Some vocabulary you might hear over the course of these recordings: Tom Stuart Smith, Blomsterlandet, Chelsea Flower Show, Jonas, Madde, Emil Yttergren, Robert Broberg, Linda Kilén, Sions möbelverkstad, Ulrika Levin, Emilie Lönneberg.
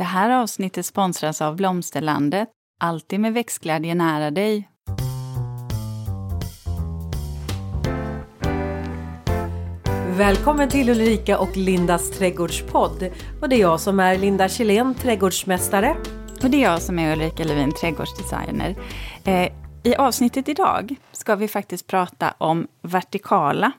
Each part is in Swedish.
Det här avsnittet sponsras av Blomsterlandet. Alltid med växtglädje nära dig. Välkommen till Ulrika och Lindas trädgårdspodd. Och det är jag som är Linda Kilén, trädgårdsmästare. Och det är jag som är Ulrika Levin, trädgårdsdesigner. I avsnittet idag ska vi faktiskt prata om vertikala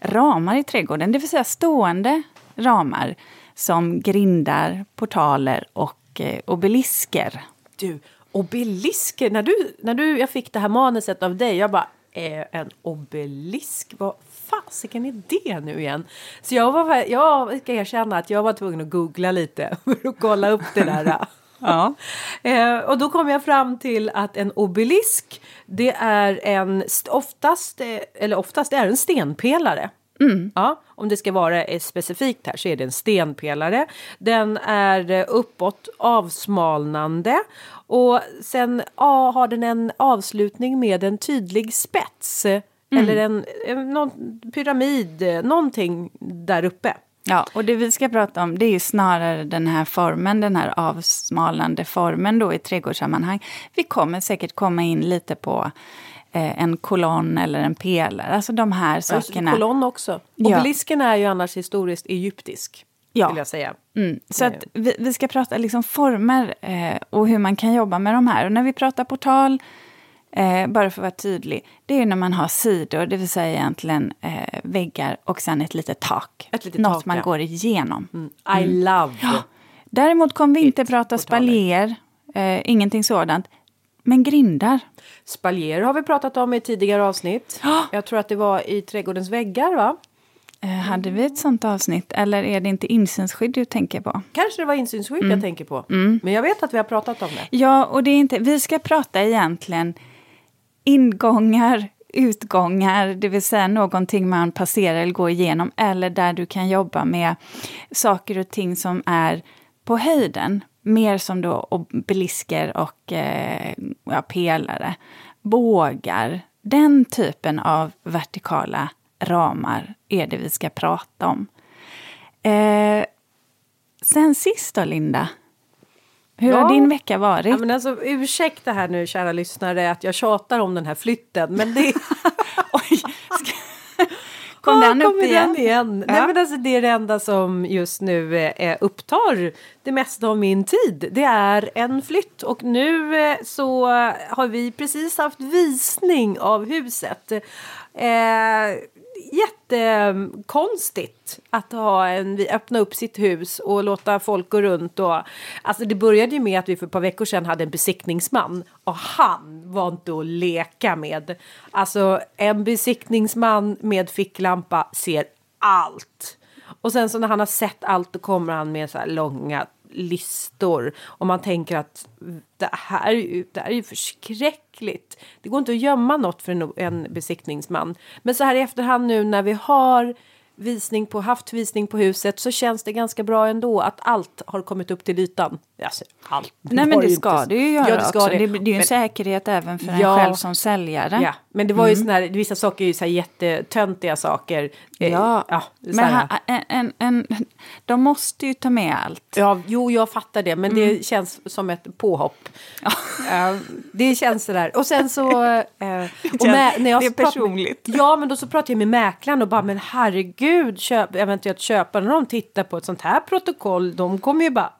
ramar i trädgården. Det vill säga stående ramar som grindar, portaler och obelisker. Du, obelisker? När jag fick det här manuset av dig, jag bara... en obelisk. Vad fasiken är det nu igen? Så jag ska erkänna att jag var tvungen att googla lite för att kolla upp det där. Ja. Och då kom jag fram till att en obelisk, det är oftast är en stenpelare. Mm. Ja, om det ska vara specifikt här så är det en stenpelare. Den är uppåt avsmalnande och sen har den en avslutning med en tydlig spets. Mm. Eller någon pyramid, någonting där uppe. Ja, och det vi ska prata om, det är ju snarare den här formen, den här avsmalnande formen då i trädgårdssammanhang. Vi kommer säkert komma in lite på... en kolonn eller en pelare. Alltså de här sakerna. En kolonn också. Obelisken är ju annars historiskt egyptisk. Ja. Vill jag säga. Mm. Så att vi ska prata liksom former och hur man kan jobba med de här. Och när vi pratar portal, bara för att vara tydlig. Det är ju när man har sidor, det vill säga egentligen väggar och sen ett litet tak. Något man går igenom. Mm. I love. Ja. Däremot kommer vi inte prata spaljer. Ingenting sådant. Men grindar. Spaljer har vi pratat om i tidigare avsnitt. Oh! Jag tror att det var i trädgårdens väggar, va? Hade vi ett sånt avsnitt? Eller är det inte insynsskydd du tänker på? Kanske det var insynsskydd jag tänker på. Mm. Men jag vet att vi har pratat om det. Ja, och det är inte... Vi ska prata egentligen ingångar, utgångar. Det vill säga någonting man passerar eller går igenom. Eller där du kan jobba med saker och ting som är på höjden. Mer som då obelisker och pelare, bågar. Den typen av vertikala ramar är det vi ska prata om. Sen sist då, Linda. Hur har din vecka varit? Ja, men alltså, ursäkta här nu, kära lyssnare, att jag tjatar om den här flytten. Men det... Oj, Kom den upp igen? Ja. Nej, men alltså, det är det enda som just nu upptar det mesta av min tid. Det är en flytt och nu så har vi precis haft visning av huset. Jättekonstigt att öppna upp sitt hus och låta folk gå runt. Och, alltså det började ju med att vi för ett par veckor sedan hade en besiktningsman. Och han var inte att leka med. Alltså en besiktningsman med ficklampa ser allt. Och sen så när han har sett allt, då kommer han med så här långa listor. Och man tänker att det här är ju förskräckligt. Det går inte att gömma något för en besiktningsman. Men så här i efterhand nu när vi har haft visning på huset så känns det ganska bra ändå att allt har kommit upp till ytan. Alltså, allt. Nej, men det ska det ju göra också. Det är ju en säkerhet även för en själv som säljare. Ja, men det var ju sådana här, vissa saker är ju så här jättetöntiga saker. De måste ju ta med allt. Ja, jo, jag fattar det, men det känns som ett påhopp. Ja. Det känns så där. Och sen så... när jag det är personligt. Ja, men då så pratade jag med mäklaren och bara, men herregud, eventuellt köparna, när de tittar på ett sånt här protokoll, de kommer ju bara...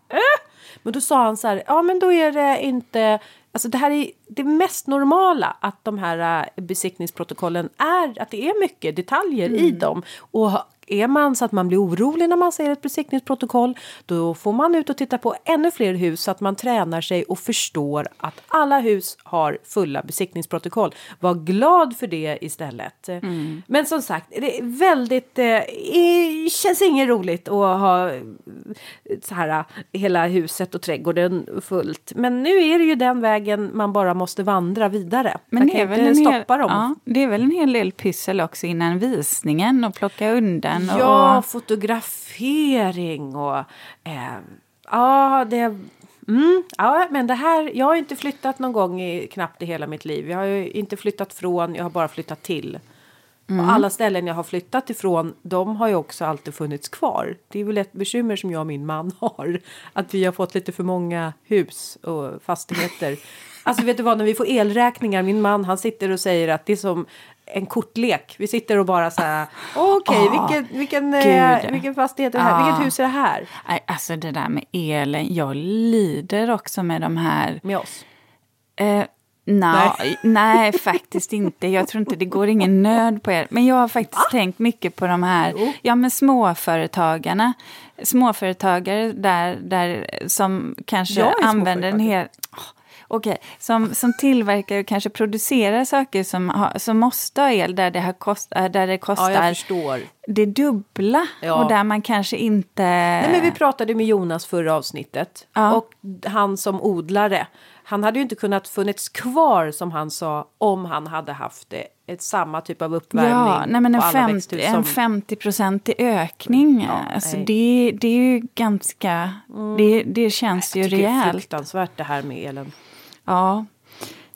Men då sa han så här, ja men då är det inte... Alltså det här är det mest normala att de här besiktningsprotokollen är att det är mycket detaljer i dem. Och är man så att man blir orolig när man ser ett besiktningsprotokoll, då får man ut och titta på ännu fler hus så att man tränar sig och förstår att alla hus har fulla besiktningsprotokoll. Var glad för det istället. Mm. Men som sagt, det är väldigt känns inget roligt att ha så här hela huset och trädgården fullt. Men nu är det ju den vägen man bara måste vandra vidare. Men det är väl en hel del pyssel också innan visningen och plocka undan. Ja, och fotografering och men det här, jag har inte flyttat någon gång i knappt i hela mitt liv. Jag har ju inte flyttat från, jag har bara flyttat till. Mm. Och alla ställen jag har flyttat ifrån, de har ju också alltid funnits kvar. Det är väl ett bekymmer som jag och min man har. Att vi har fått lite för många hus och fastigheter. Alltså vet du vad, när vi får elräkningar, min man han sitter och säger att det är som en kortlek. Vi sitter och bara så här, vilken fastighet är det här? Vilket hus är det här? Alltså det där med elen, jag lider också med de här... Med oss? Nej, faktiskt inte. Jag tror inte, det går ingen nöd på er. Men jag har faktiskt tänkt mycket på de här men småföretagarna. Småföretagare där som kanske använder en hel... Okej, som tillverkar och kanske producerar saker som måste ha el där det kostar det dubbla. Ja. Och där man kanske inte... Nej, men vi pratade med Jonas förra avsnittet och han som odlare. Han hade ju inte kunnat funnits kvar, som han sa, om han hade haft det. Ett samma typ av uppvärmning. Ja, nej, men en 50-procentig ökning. Ja, alltså det är ju ganska... Det känns ju rejält. Det är fruktansvärt det här med elen. Ja.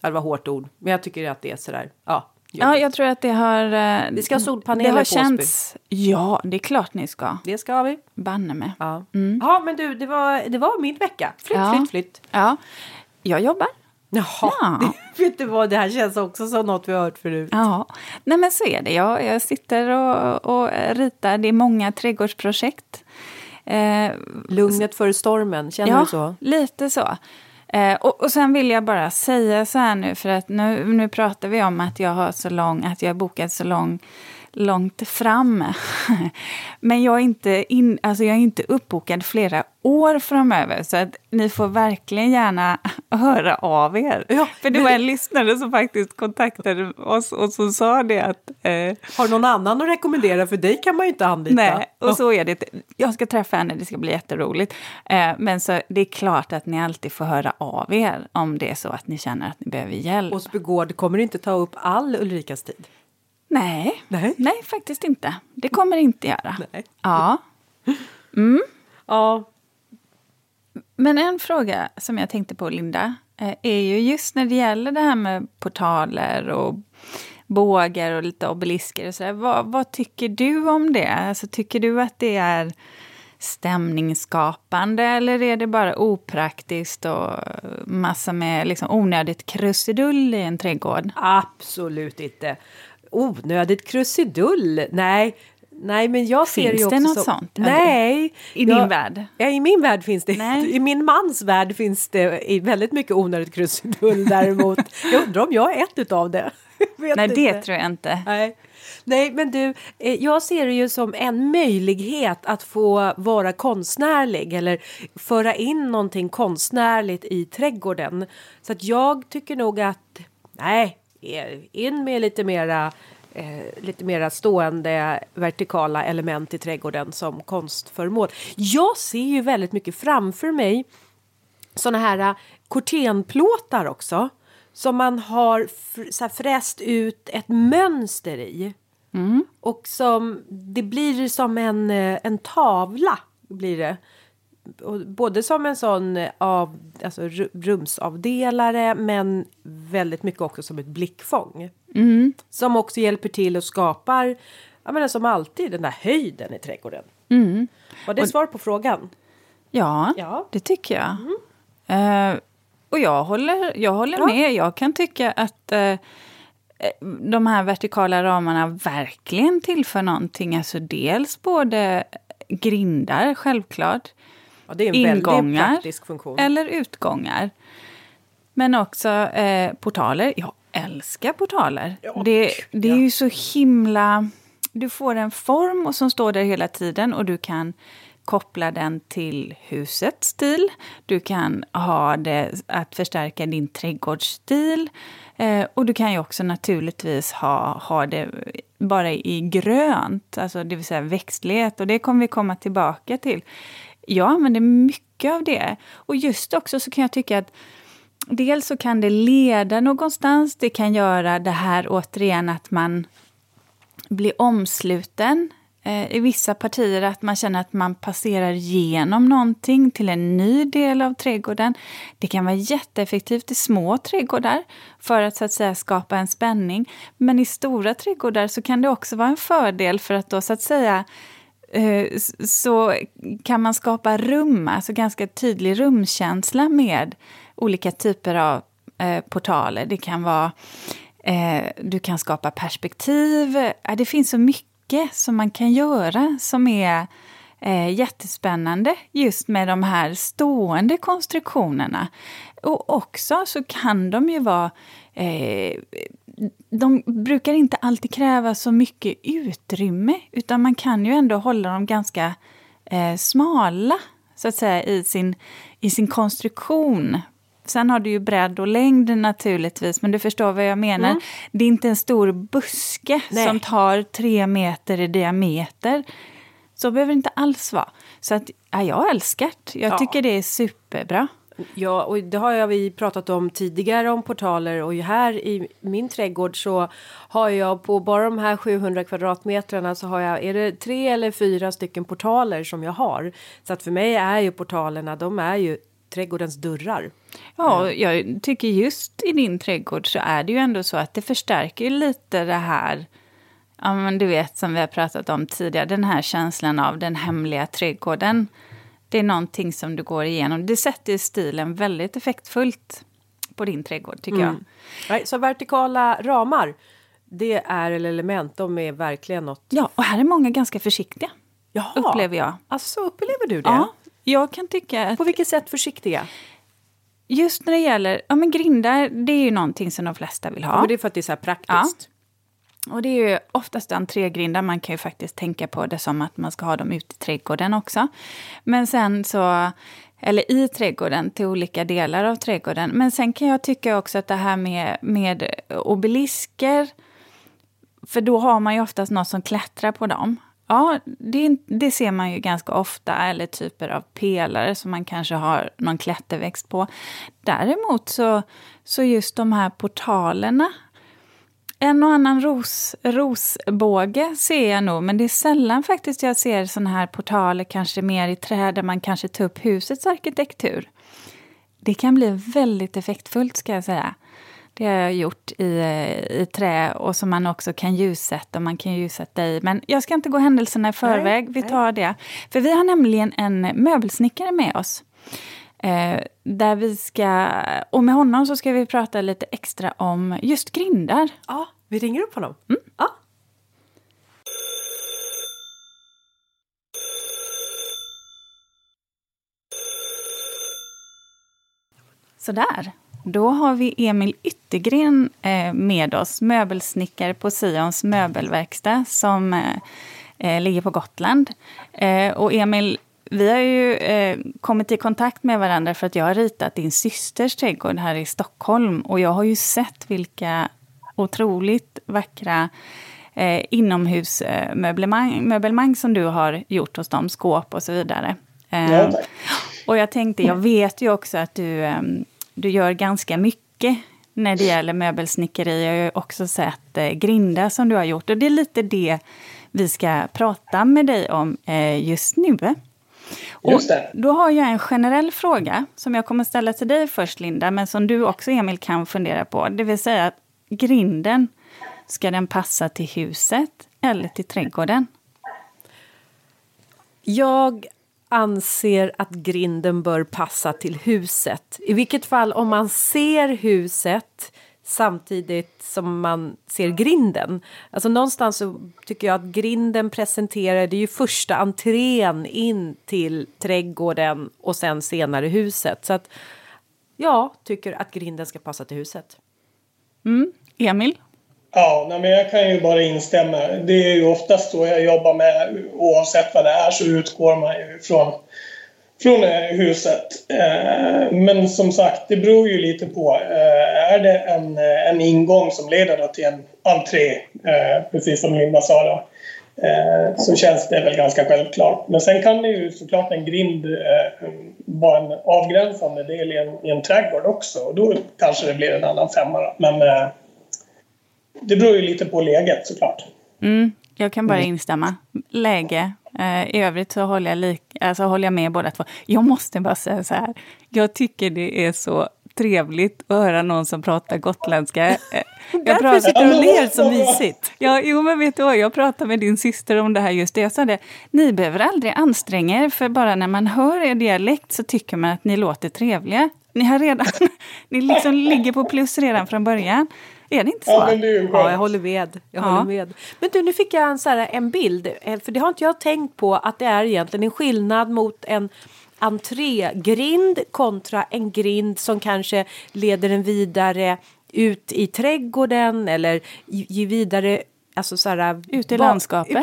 Det var hårt ord, men jag tycker att det är sådär... Ja. Ja, jag tror att det har... Vi ska ha solpaneler på känts. Ja, det är klart ni ska. Det ska vi. Banne med. Ja, men du, det var min vecka. Flytt. Ja, jag jobbar. Jaha, vet du vad, det här känns också som något vi har hört förut. Ja, nej men så är det. Jag sitter och ritar, det är många trädgårdsprojekt. Lugnet före stormen, känner du så? Ja, lite så. Och sen vill jag bara säga så här nu, för att nu pratar vi om att jag har bokat så långt fram. Men jag är inte uppbokad flera år framöver, så att ni får verkligen gärna höra av er. Ja, för det var en lyssnare som faktiskt kontaktade oss och som sa det att... har någon annan att rekommendera? För dig kan man ju inte anlita. Nej, och så är det. Jag ska träffa henne, det ska bli jätteroligt. Men så det är klart att ni alltid får höra av er om det är så att ni känner att ni behöver hjälp. Och Spegård kommer inte ta upp all Ulrikas tid. Nej, faktiskt inte. Det kommer inte göra. Nej. Ja. Mm. Ja. Men en fråga som jag tänkte på, Linda, är ju just när det gäller det här med portaler och bågar och lite obelisker och sådär. Vad tycker du om det? Alltså, tycker du att det är stämningsskapande eller är det bara opraktiskt och massa med liksom onödigt krusidull i en trädgård? Absolut inte. Onödigt krusidull. Nej, men jag ser ju också... Finns det något sånt? Nej. I din värld? Ja, i min värld finns det. Nej. I min mans värld finns det väldigt mycket onödigt krusidull däremot. Jag undrar om jag är ett utav det. Nej, det tror jag inte. Nej, men du, jag ser det ju som en möjlighet att få vara konstnärlig eller föra in någonting konstnärligt i trädgården. Så att jag tycker nog att... Nej. In med lite mera stående vertikala element i trädgården som konstföremål. Jag ser ju väldigt mycket framför mig såna här kortenplåtar också som man har fräst ut ett mönster i. Mm. Och som det blir som en tavla blir det. Både som en sån rumsavdelare, men väldigt mycket också som ett blickfång. Mm. Som också hjälper till och skapar, jag menar, som alltid, den där höjden i trädgården. Mm. Var det svar på frågan? Ja, det tycker jag. Mm. Och jag håller med. Jag kan tycka att de här vertikala ramarna verkligen tillför någonting. Alltså dels både grindar, självklart. Ja, det är en väldigt praktisk funktion. Eller utgångar. Men också portaler. Jag älskar portaler. Ja, det är ju så himla... Du får en form och som står där hela tiden. Och du kan koppla den till husets stil. Du kan ha det att förstärka din trädgårdsstil. Och du kan ju också naturligtvis ha det bara i grönt. Alltså det vill säga växtlighet. Och det kommer vi komma tillbaka till. Ja, men det är mycket av det. Och just också så kan jag tycka att dels så kan det leda någonstans. Det kan göra det här återigen att man blir omsluten i vissa partier att man känner att man passerar genom någonting till en ny del av trädgården. Det kan vara jätteeffektivt i små trädgårdar för att så att säga skapa en spänning. Men i stora trädgårdar så kan det också vara en fördel för att då så att säga så kan man skapa rum, alltså ganska tydlig rumkänsla med olika typer av portaler. Det kan vara, du kan skapa perspektiv. Det finns så mycket som man kan göra som är jättespännande just med de här stående konstruktionerna. Och också så kan de ju vara, de brukar inte alltid kräva så mycket utrymme utan man kan ju ändå hålla dem ganska smala så att säga i sin konstruktion. Sen har du ju bredd och längd naturligtvis. Men du förstår vad jag menar. Mm. Det är inte en stor buske som tar 3 meter i diameter. Så behöver det inte alls vara. Så att, jag älskar det. Jag tycker det är superbra. Ja, och det har vi pratat om tidigare om portaler. Och här i min trädgård så har jag på bara de här 700 kvadratmetrarna så har jag, är det 3 eller 4 stycken portaler som jag har. Så att för mig är ju portalerna, de är ju trädgårdens dörrar. Ja, jag tycker just i din trädgård så är det ju ändå så att det förstärker lite det här, ja men du vet som vi har pratat om tidigare, den här känslan av den hemliga trädgården. Det är någonting som du går igenom. Det sätter stilen väldigt effektfullt på din trädgård tycker jag. Så vertikala ramar, det är element, de är verkligen något. Ja, och här är många ganska försiktiga, upplever jag. Alltså upplever du det? Ja. Jag kan tycka att... På vilket sätt försiktiga? Just när det gäller... Ja, men grindar, det är ju någonting som de flesta vill ha. Ja, men det är för att det är så här praktiskt. Ja. Och det är ju oftast entrégrindar. Man kan ju faktiskt tänka på det som att man ska ha dem ute i trädgården också. Men sen så... Eller i trädgården, till olika delar av trädgården. Men sen kan jag tycka också att det här med obelisker... För då har man ju oftast något som klättrar på dem. Ja, det ser man ju ganska ofta. Eller typer av pelare som man kanske har någon klätterväxt på. Däremot så just de här portalerna. En och annan rosbåge ser jag nog. Men det är sällan faktiskt jag ser sådana här portaler kanske mer i träd. Där man kanske tar upp husets arkitektur. Det kan bli väldigt effektfullt ska jag säga. Det har jag gjort i trä och som man också kan ljussätta. Man kan ljussätta i. Men jag ska inte gå händelserna i förväg. Nej, vi tar det. För vi har nämligen en möbelsnickare med oss. Där vi ska... Och med honom så ska vi prata lite extra om just grindar. Ja, vi ringer upp honom. Mm. Ja. Sådär. Då har vi Emil Yttergren med oss, möbelsnickare på Sions möbelverkstad som ligger på Gotland. Och Emil, vi har ju kommit i kontakt med varandra för att jag har ritat din systers trädgård här i Stockholm. Och jag har ju sett vilka otroligt vackra inomhusmöblemang som du har gjort hos dem, skåp och så vidare. Och jag tänkte, jag vet ju också att du gör ganska mycket när det gäller möbelsnickeri. Jag har ju också sett grindar som du har gjort. Och det är lite det vi ska prata med dig om just nu. Just det. Och då har jag en generell fråga som jag kommer ställa till dig först, Linda. Men som du också, Emil, kan fundera på. Det vill säga att grinden, ska den passa till huset eller till trädgården? Jag anser att grinden bör passa till huset. I vilket fall om man ser huset samtidigt som man ser grinden. Alltså någonstans så tycker jag att grinden presenterar, det är ju första entrén in till trädgården och sen senare huset. Så att jag tycker att grinden ska passa till huset. Mm. Emil? Ja, men jag kan ju bara instämma. Det är ju oftast så jag jobbar med, oavsett vad det är så utgår man ju från huset. Men som sagt, det beror ju lite på. Är det en ingång som leder till en entré, precis som Linda sa då, så känns det väl ganska självklart. Men sen kan det ju såklart en grind vara en avgränsande del i en trädgård också. Och då kanske det blir en annan femma då. Men... Det beror ju lite på läget såklart. Mm. Jag kan bara instämma. Läge. I övrigt så håller jag, håller jag med båda två. Jag måste bara säga så här. Jag tycker det är så trevligt att höra någon som pratar gotländska. Jag pratar och ler så mysigt. Ja, jo, men vet du vad? Jag pratade med din syster om det här just det. Jag sa det. Ni behöver aldrig anstränga er, för bara när man hör er dialekt så tycker man att ni låter trevliga. Ni har redan, ni liksom ligger på plus redan från början. Är det inte så? Ja, men det är ju jag håller med. Jag håller med. Men du, nu fick jag en bild. För det har inte jag tänkt på, att det är egentligen en skillnad mot en entrégrind kontra en grind som kanske leder en vidare ut i trädgården eller vidare ut i landskapet.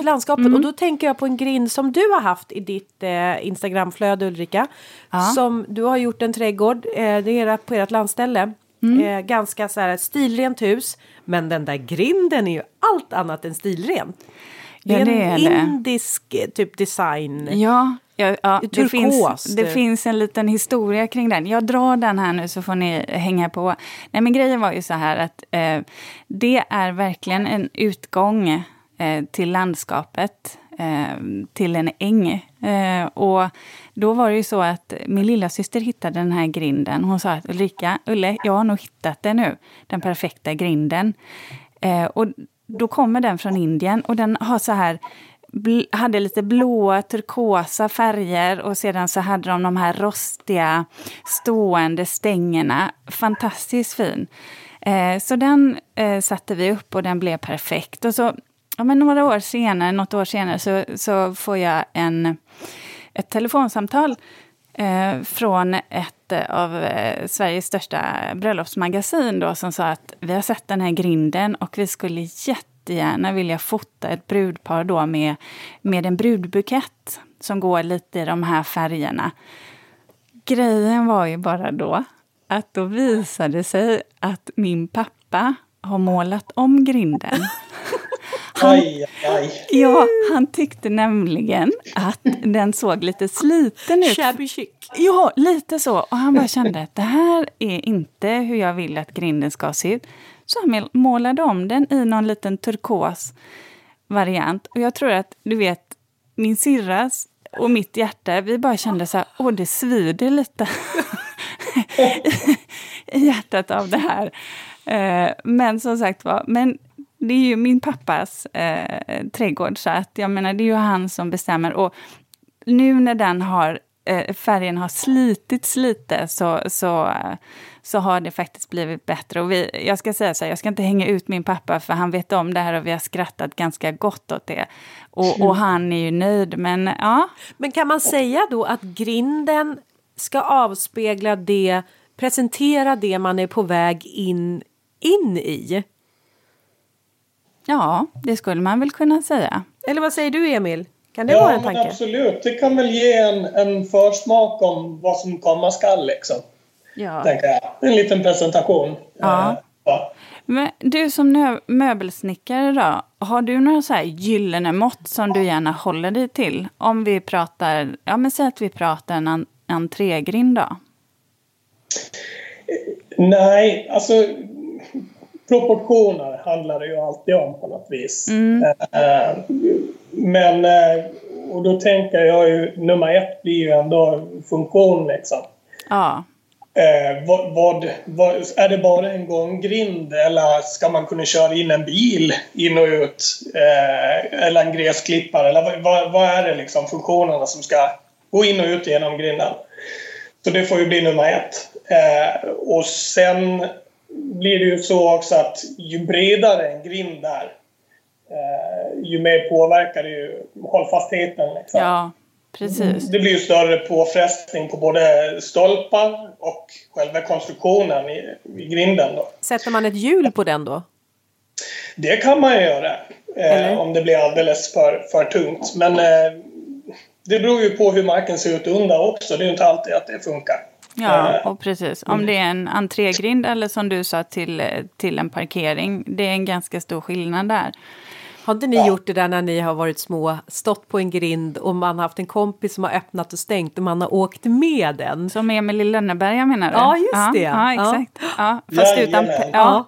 Och då tänker jag på en grind som du har haft i ditt Instagramflöde, Ulrika. Ja. Som du har gjort en trädgård. Det är på ert landställe. Ganska stilrent hus. Men den där grinden är ju allt annat än stilrent. Det är indisk typ design. Ja, det finns en liten historia kring den. Jag drar den här nu så får ni hänga på. Nej, men grejen var ju så här att det är verkligen en utgång till landskapet, till en äng. Och då var det ju så att min lilla syster hittade den här grinden. Hon sa att Ulle, jag har nog hittat det nu. Den perfekta grinden. Och då kommer den från Indien och den har hade lite blåa, turkosa färger och sedan så hade de här rostiga stående stängerna. Fantastiskt fin. Så den satte vi upp och den blev perfekt. Och så något år senare så får jag ett telefonsamtal från ett av Sveriges största bröllopsmagasin då, som sa att vi har sett den här grinden och vi skulle jättegärna vilja fota ett brudpar då med en brudbukett som går lite i de här färgerna. Grejen var ju bara då att då visade sig att min pappa har målat om grinden. Han tyckte nämligen att den såg lite sliten ut. Shabby chic. Ja, lite så. Och han bara kände att det här är inte hur jag vill att grinden ska se ut. Så han målade om den i någon liten turkos variant. Och jag tror att, du vet, min syrras och mitt hjärta, vi bara kände det svider lite i hjärtat av det här. Men som sagt var, det är ju min pappas trädgård, så att jag menar det är ju han som bestämmer. Och nu när den har färgen har slitits lite så har det faktiskt blivit bättre. Och jag ska säga jag ska inte hänga ut min pappa, för han vet om det här och vi har skrattat ganska gott åt det. Och han är ju nöjd, men ja. Men kan man säga då att grinden ska avspegla det, presentera det man är på väg in i? Ja, det skulle man väl kunna säga. Eller vad säger du, Emil? Kan det vara en tanke? Ja, absolut. Det kan väl ge en försmak om vad som komma skall, liksom. Ja. En liten presentation. Ja. Men du som möbelsnickare då, har du några gyllene mått som du gärna håller dig till? Om vi pratar, säg att vi pratar en entrégrind då. Nej, proportioner handlar det ju alltid om på något vis. Men och då tänker jag ju, nummer ett blir ju ändå funktion, liksom. Ja. Vad är det bara en gånggrind, eller ska man kunna köra in en bil in och ut, eller en gräsklippare, eller vad är det liksom funktionerna som ska gå in och ut genom grinden? Så det får ju bli nummer ett. Och sen blir det ju så också att ju bredare en grind är, ju mer påverkar det ju hållfastheten, liksom. Ja, precis. Det blir ju större påfrestning på både stolpar och själva konstruktionen i grinden då. Sätter man ett hjul på den då? Det kan man göra om det blir alldeles för tungt. Men det beror ju på hur marken ser ut under också. Det är ju inte alltid att det funkar. Ja, och precis. Om det är en entrégrind eller som du sa till en parkering, det är en ganska stor skillnad där. Har inte ni gjort det där när ni har varit små, stått på en grind och man har haft en kompis som har öppnat och stängt och man har åkt med den? Som Emilie Lönneberg, jag menar det. Ja, just det. Ja, exakt. Ja. Ja, fast utan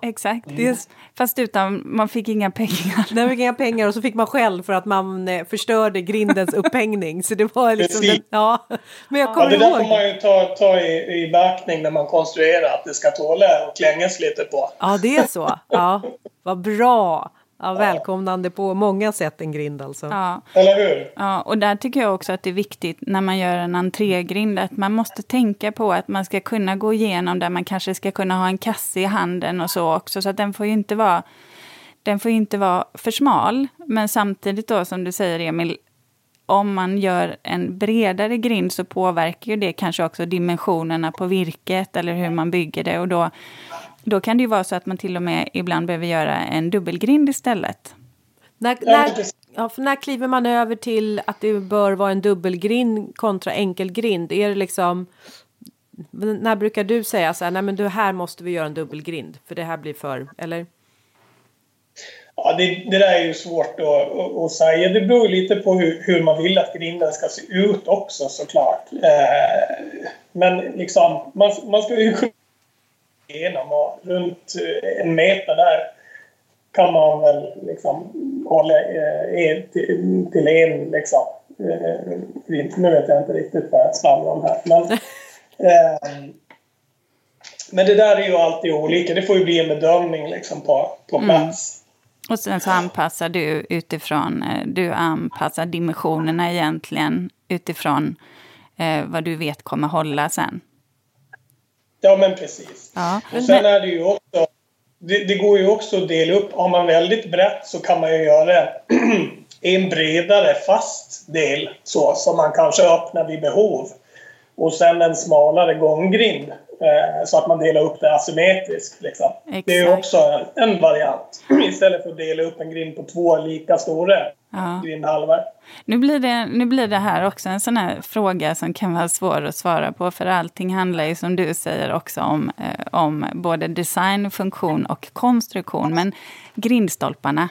exakt. Mm. Fast utan, man fick inga pengar. Man fick inga pengar och så fick man själv för att man förstörde grindens upphängning. Så det var liksom den, Men jag kommer ihåg. Det där får man ju ta i beaktning när man konstruerar att det ska tåla och klängas lite på. Ja, det är så. Ja, vad bra. Ja, välkomnande på många sätt en grind alltså. Ja. Eller hur? Ja, och där tycker jag också att det är viktigt när man gör en entrégrind att man måste tänka på att man ska kunna gå igenom där man kanske ska kunna ha en kasse i handen och så också. Så att den får ju inte vara för smal. Men samtidigt då som du säger Emil, om man gör en bredare grind så påverkar ju det kanske också dimensionerna på virket eller hur man bygger det och då kan det ju vara så att man till och med ibland behöver göra en dubbelgrind istället. När kliver man över till att det bör vara en dubbelgrind kontra enkelgrind? Är det liksom, när brukar du säga så här, nej men du, här måste vi göra en dubbelgrind för det här blir för, eller? Ja, det där är ju svårt att säga. Det beror lite på hur man vill att grinden ska se ut också såklart. Men liksom, man ska ju genom och runt en meter där kan man väl liksom hålla till en liksom. Nu vet jag inte riktigt vad jag snabblar om här. Men det där är ju alltid olika. Det får ju bli en bedömning liksom på plats. Och sen så anpassar du utifrån, du anpassar dimensionerna egentligen utifrån vad du vet kommer hålla sen. Ja, men precis. Ja. Och sen är det ju också, det går ju också att dela upp. Har man väldigt brett så kan man ju göra en bredare fast del så som man kanske öppnar vid behov. Och sen en smalare gånggrind så att man delar upp det asymmetriskt. Liksom. Det är ju också en variant istället för att dela upp en grind på två lika stora grindhalvar. Nu blir det här också en sån här fråga som kan vara svår att svara på för allting handlar ju som du säger också om både design, funktion och konstruktion. Men grindstolparna,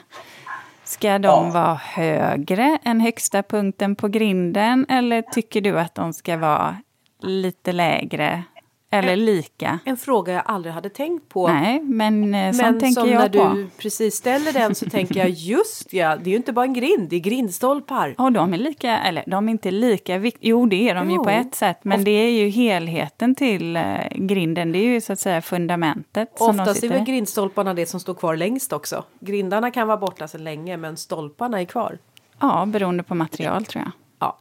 ska de vara högre än högsta punkten på grinden eller tycker du att de ska vara lite lägre? Eller lika. En fråga jag aldrig hade tänkt på. Nej, men som tänker jag på. Men som när du precis ställer den så tänker jag just det är ju inte bara en grind, det är grindstolpar. Och de är lika, eller de är inte lika viktiga. Jo, det är de ju på ett sätt. Men det är ju helheten till grinden, det är ju så att säga fundamentet. Oftast är väl grindstolparna det som står kvar längst också. Grindarna kan vara borta så länge, men stolparna är kvar. Ja, beroende på material tror jag.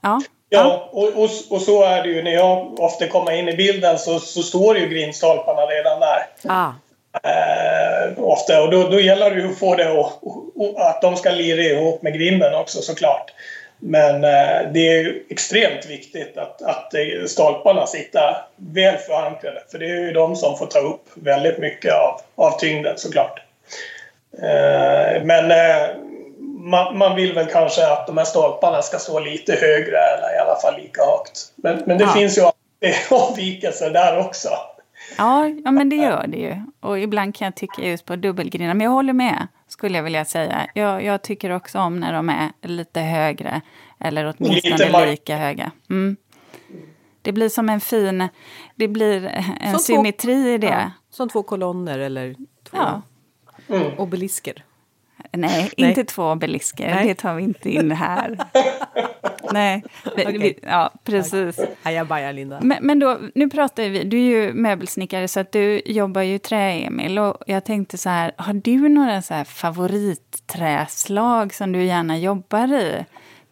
Ja. Ja, och så är det ju när jag ofta kommer in i bilden så står ju grindstolparna redan där. Ofta, och då gäller det ju att få det att de ska lira ihop med grinden också såklart. Men det är ju extremt viktigt att stolparna sitter väl förankrade. För det är ju de som får ta upp väldigt mycket av tyngden såklart. Man vill väl kanske att de här stolparna ska stå lite högre eller i alla fall lika högt. Men det finns ju avvikelser där också. Ja, men det gör det ju. Och ibland kan jag tycka just på dubbelgrindarna. Men jag håller med, skulle jag vilja säga. Jag tycker också om när de är lite högre. Eller åtminstone lite lika höga. Mm. Det blir som en symmetri i det. Ja, som två kolonner eller två obelisker. Nej, inte två obelisker. Nej. Det tar vi inte in här. Nej, ja, precis. Ajabaja, Linda. Men då, nu pratar vi, du är ju möbelsnickare så att du jobbar ju trä, Emil. Och jag tänkte så här, har du några så här favoritträslag som du gärna jobbar i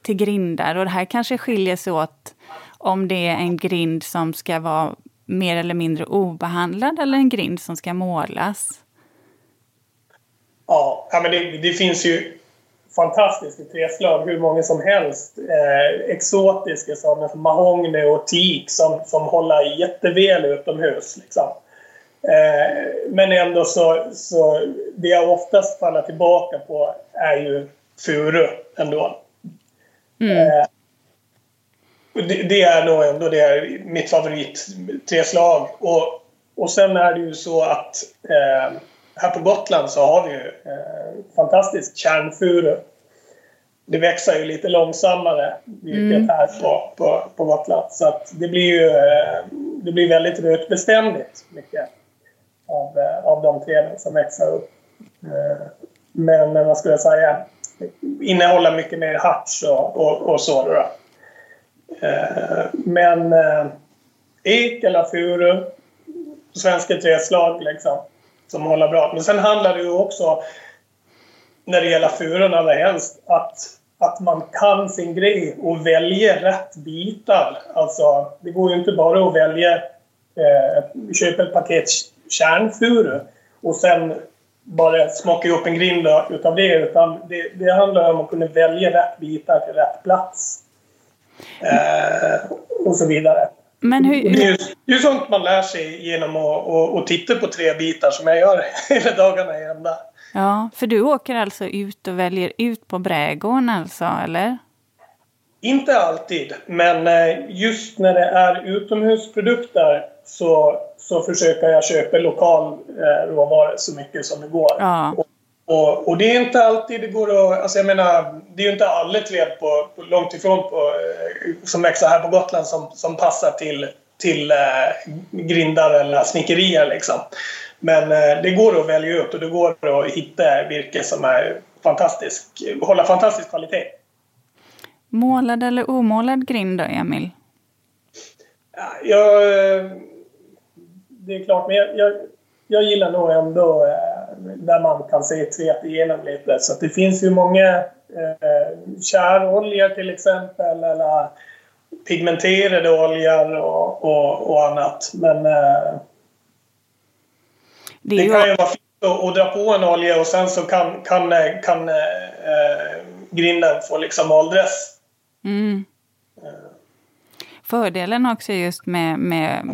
till grindar? Och det här kanske skiljer sig åt om det är en grind som ska vara mer eller mindre obehandlad eller en grind som ska målas. Ja, men det finns ju fantastiska träslag, hur många som helst. Exotiska som mahogny och teak som håller jätteväl utomhus. Liksom. Men ändå så det jag oftast faller tillbaka på är ju furu ändå. Mm. Det är nog ändå det är mitt favorit träslag. Och sen är det ju så att... Här på Gotland så har vi ju fantastisk kärnfuru det växer ju lite långsammare vilket här på Gotland. Så att det blir ju väldigt rötbeständigt mycket av de träden som växer upp. Men vad skulle jag säga, innehåller mycket mer harts och så då. Men ek eller furu, svenska trädslag liksom, som håller bra. Men sen handlar det ju också när det gäller furorna allra helst att man kan sin grej och väljer rätt bitar. Alltså det går ju inte bara att välja köpa ett paket kärnfuru och sen bara smaka upp en grind utav det, utan det handlar om att kunna välja rätt bitar till rätt plats och så vidare. Men det är sånt man lär sig genom att titta på tre bitar som jag gör hela dagarna genom där. Ja, för du åker alltså ut och väljer ut på brädgården alltså, eller? Inte alltid, men just när det är utomhusprodukter så försöker jag köpa lokal råvaror så mycket som det går. Ja. Och det är inte alltid det går att, alltså jag menar, det är ju inte alla träd på långt ifrån som växer här på Gotland som passar till grindar eller snickerier liksom. Men det går att välja ut och det går att hitta virke som är håller fantastisk kvalitet. Målad eller omålad grind då, Emil? Ja, det är klart, men jag gillar nog ändå där man kan se träet igenom lite. Så att det finns ju många käroljor till exempel, eller pigmenterade oljor och annat. Men det kan ju vara fint att dra på en olja och sen så kan grinden få liksom åldras. Mm. Fördelen också just med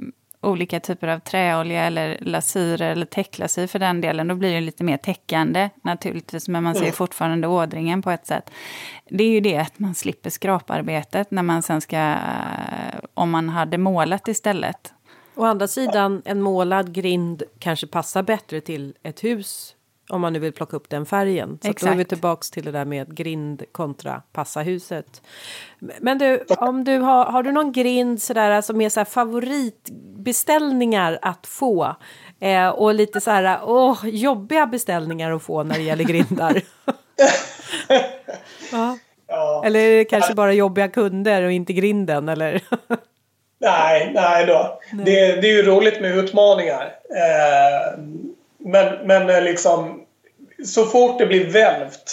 olika typer av träolja eller lasyr eller täcklasyr för den delen, då blir det lite mer täckande naturligtvis, men man ser fortfarande ådringen på ett sätt. Det är ju det att man slipper skraparbetet när man sen ska, om man hade målat istället. Å andra sidan, en målad grind kanske passar bättre till ett hus om man nu vill plocka upp den färgen. Så då är vi tillbaka till det där med grind kontra passa huset. Men du, om du har du någon grind sådär, alltså med så här favoritbeställningar att få? Och lite så här jobbiga beställningar att få när det gäller grindar. Ja. Eller är det kanske bara jobbiga kunder och inte grinden, eller? Nej då. Nej. Det är ju roligt med utmaningar. Men liksom, så fort det blir välvt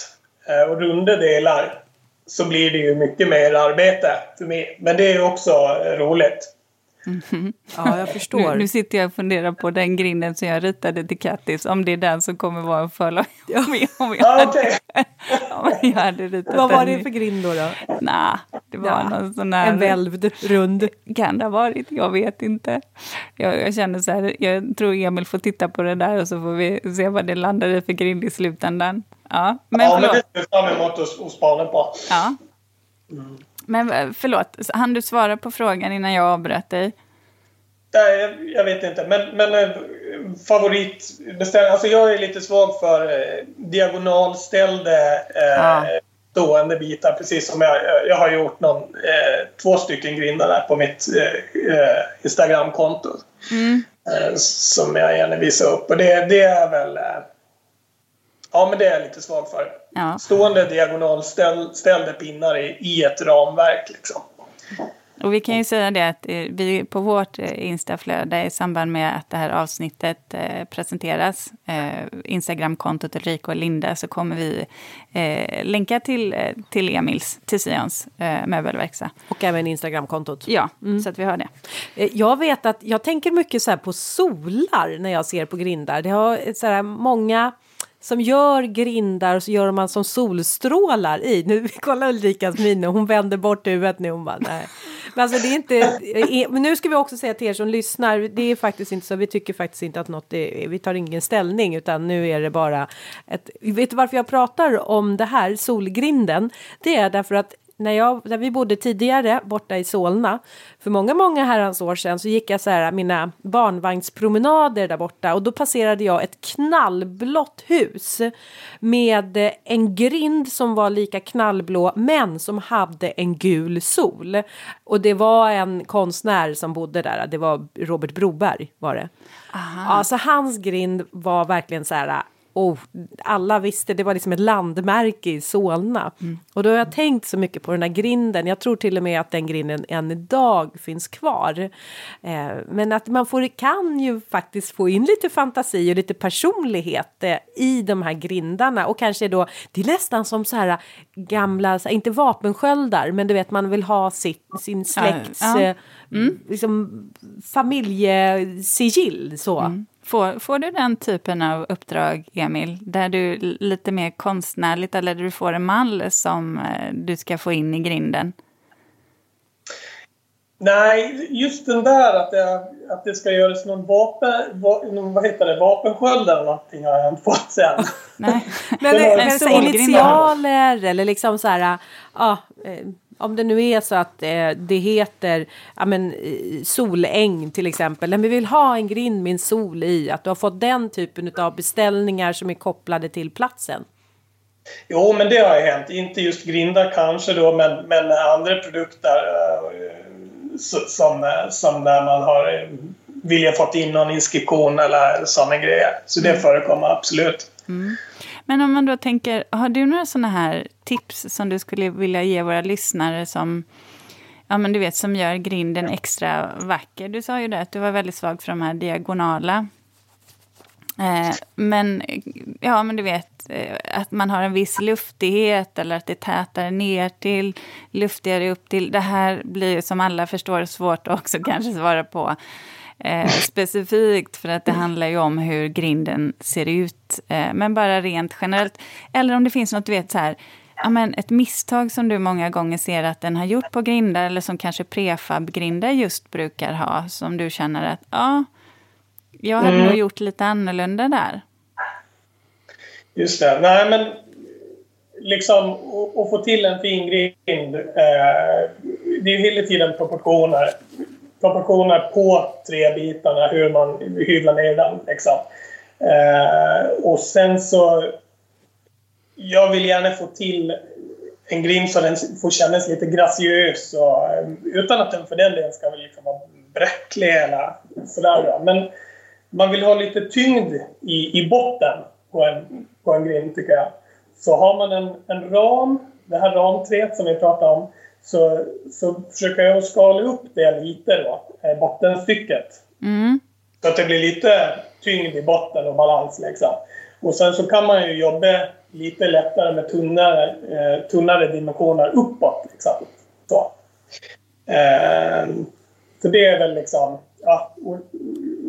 och runda delar så blir det ju mycket mer arbete för mig. Men det är ju också roligt. Mm-hmm. Ja, jag förstår. Nu sitter jag och funderar på den grinden som jag ritade till Kattis, om det är den som kommer vara en förlag. Om jag hade ritat. Vad var det för grind då? Det var någon sån här en välvd rund. Kan det ha varit? Jag vet inte. Jag känner så här, jag tror Emil får titta på det där och så får vi se vad det landar i för grind i slutändan. Ja, men det är fram emot att spana på. Ja. Mm. Men förlåt, hann du svara på frågan innan jag avbröt dig? Nej, jag vet inte. Men favoritbeställning, alltså jag är lite svag för diagonalställda stående bitar. Precis som jag har gjort två stycken grindar där på mitt Instagram-konto. Som jag gärna visar upp. Och det är väl... Ja, men det är jag lite svag för. Ja. Stående diagonalställda pinnar i ett ramverk liksom. Och vi kan ju säga det att vi på vårt Instaflöde i samband med att det här avsnittet presenteras, Instagramkontot Ulrika och Linda, så kommer vi länka till Emils, till Sions möbelverkstad. Och även Instagramkontot. Ja, så att vi har det. Jag vet att jag tänker mycket så här på solar när jag ser på grindar. Det har så här många... som gör grindar och så gör man som solstrålar i. Nu kollar Ulrikas min och hon vänder bort huvudet nu. Hon bara, nej. Men alltså det är inte... Men nu ska vi också säga till er som lyssnar, det är faktiskt inte så, vi tycker faktiskt inte att något är, vi tar ingen ställning, utan nu är det bara ett... Vet du varför jag pratar om det här solgrinden? Det är därför att när vi bodde tidigare borta i Solna för många herrans år sedan, så gick jag så här mina barnvagnspromenader där borta, och då passerade jag ett knallblått hus med en grind som var lika knallblå men som hade en gul sol, och det var en konstnär som bodde där, det var Robert Broberg var det. Aha. Alltså hans grind var verkligen så här. Och alla visste, det var liksom ett landmärke i Solna. Mm. Och då har jag tänkt så mycket på den här grinden. Jag tror till och med att den grinden än idag finns kvar. Men att man kan ju faktiskt få in lite fantasi och lite personlighet i de här grindarna. Och kanske då, det är nästan som så här gamla, så här, inte vapensköldar. Men du vet, man vill ha sin släkts liksom, familjesigill så. Mm. Får du den typen av uppdrag, Emil, där du lite mer konstnärligt, eller du får en mall som du ska få in i grinden? Nej, just den där att det ska göras någon vapensköld eller någonting har jag inte fått sen. Nej. men så initialer eller liksom så här, om det nu är så att det heter soläng till exempel. Men vi vill ha en grind med en sol i. Att du har fått den typen av beställningar som är kopplade till platsen. Jo, men det har ju hänt. Inte just grindar kanske då, men andra produkter som när man har vilja fått in någon inskription eller sådana grejer. Så det förekommer absolut. Mm. Men om man då tänker, har du några sådana här tips som du skulle vilja ge våra lyssnare som, ja men du vet, som gör grinden extra vacker? Du sa ju det att du var väldigt svag för de här diagonala. Men du vet, att man har en viss luftighet eller att det tätare ner till, luftigare upp till. Det här blir ju som alla förstår svårt att också kanske svara på. Specifikt för att det handlar ju om hur grinden ser ut, men bara rent generellt, eller om det finns något, du vet, så här, ett misstag som du många gånger ser att den har gjort på grindar, eller som kanske prefab-grindar just brukar ha, som du känner att jag hade nog gjort lite annorlunda där. Just det, nej men liksom att få till en fin grind, det är ju hela tiden proportioner på tre bitarna, hur man hyvlar ner den liksom. Och sen så jag vill gärna få till en grind så den får kännas lite graciös och, utan att den för den delen ska väl liksom vara bräcklig eller sådär då. Men man vill ha lite tyngd i botten på en grind tycker jag. Så har man en ram, det här ramträt som vi pratade om, så försöker jag skala upp det lite då, bottenstycket. Mm. Så att det blir lite tyngd i botten och balans liksom. Och sen så kan man ju jobba lite lättare med tunnare dimensioner uppåt liksom. Så. Så det är väl liksom,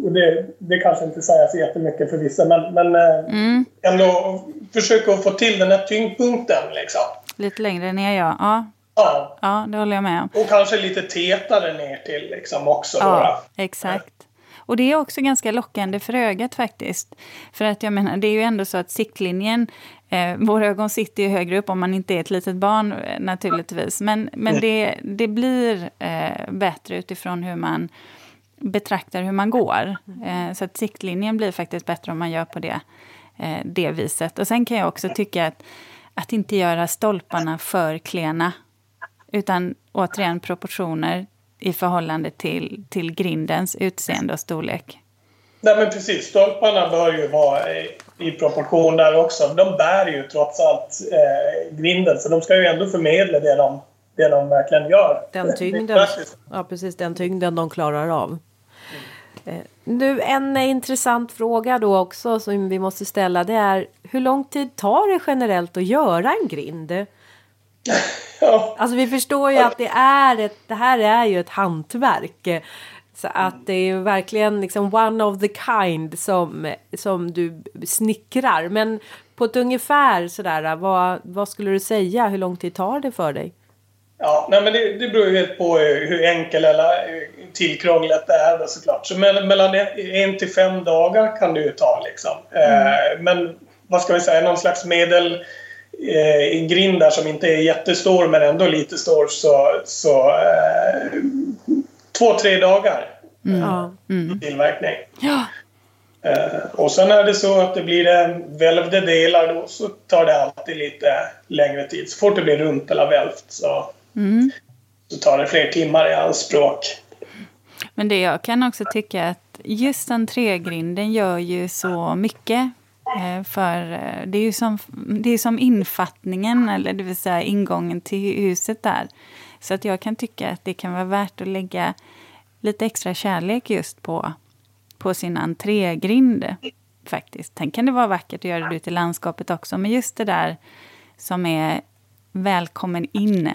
och det kanske inte säger så jättemycket för vissa, men ändå försöka få till den här tyngdpunkten liksom. Lite längre ner, ja. Ja, det håller jag med om. Och kanske lite tätare ner till liksom också. Ja, då. Exakt. Och det är också ganska lockande för ögat faktiskt. För att jag menar, det är ju ändå så att siktlinjen, våra ögon sitter ju högre upp om man inte är ett litet barn naturligtvis. Men det blir bättre utifrån hur man betraktar hur man går. Så att siktlinjen blir faktiskt bättre om man gör på det viset. Och sen kan jag också tycka att inte göra stolparna för klena. Utan återigen proportioner i förhållande till grindens utseende och storlek. Nej men precis, stolparna bör ju vara i proportion där också. De bär ju trots allt grinden, så de ska ju ändå förmedla det de verkligen gör. Den tyngden, ja precis, den tyngden de klarar av. Nu en intressant fråga då också som vi måste ställa, det är hur lång tid tar det generellt att göra en grind? Ja. Alltså vi förstår ju att det här är ju ett hantverk, så att det är ju verkligen liksom one of the kind som du snickrar, men på ett ungefär sådär, vad skulle du säga, hur lång tid tar det för dig? Ja, nej men det beror ju helt på hur enkel eller tillkrångligt det är såklart, så mellan 1 till 5 dagar kan det ju ta liksom. Men vad ska vi säga, någon slags medel en grind där som inte är jättestor men ändå lite stor, så 2-3 dagar tillverkning. Ja. Och sen är det så att det blir välvde delar då, så tar det alltid lite längre tid. Så fort det blir runt eller välvt så tar det fler timmar i anspråk. Men det jag kan också tycka att just den trägrinden gör ju så mycket. För det är ju som infattningen, eller det vill säga ingången till huset där. Så att jag kan tycka att det kan vara värt att lägga lite extra kärlek just på sin entrégrind faktiskt. Sen kan det vara vackert att göra det ute i landskapet också, men just det där som är välkommen in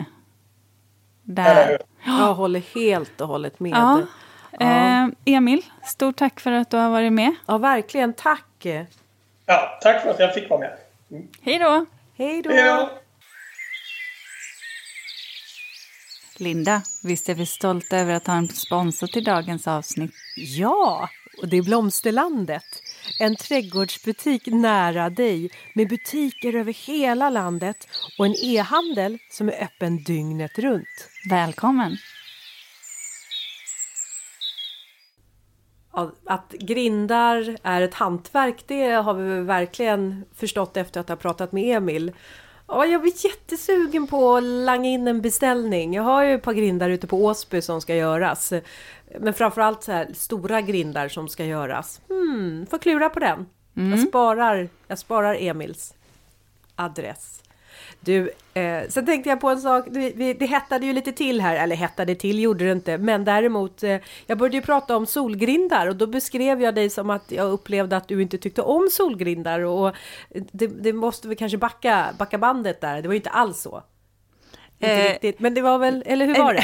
där. Jag håller helt och hållet med. Ja. Ja. Emil, stort tack för att du har varit med. Ja, verkligen, tack. Ja, tack för att jag fick vara med. Hej då. Hej då. Linda, visst är vi stolta över att ha en sponsor till dagens avsnitt? Ja, och det är Blomsterlandet. En trädgårdsbutik nära dig med butiker över hela landet och en e-handel som är öppen dygnet runt. Välkommen! Att grindar är ett hantverk, det har vi verkligen förstått efter att ha pratat med Emil. Jag blir jättesugen på att langa in en beställning. Jag har ju ett par grindar ute på Åsby som ska göras. Men framförallt så här stora grindar som ska göras. Får klura på den. Jag sparar Emils adress. Du, sen tänkte jag på en sak. Det hettade ju lite till här. Eller hettade till gjorde det inte. Men däremot, jag började ju prata om solgrindar. Och då beskrev jag dig som att jag upplevde att du inte tyckte om solgrindar. Och det måste vi kanske backa bandet där. Det var ju inte alls så. Inte riktigt. Men det var väl, eller hur var det?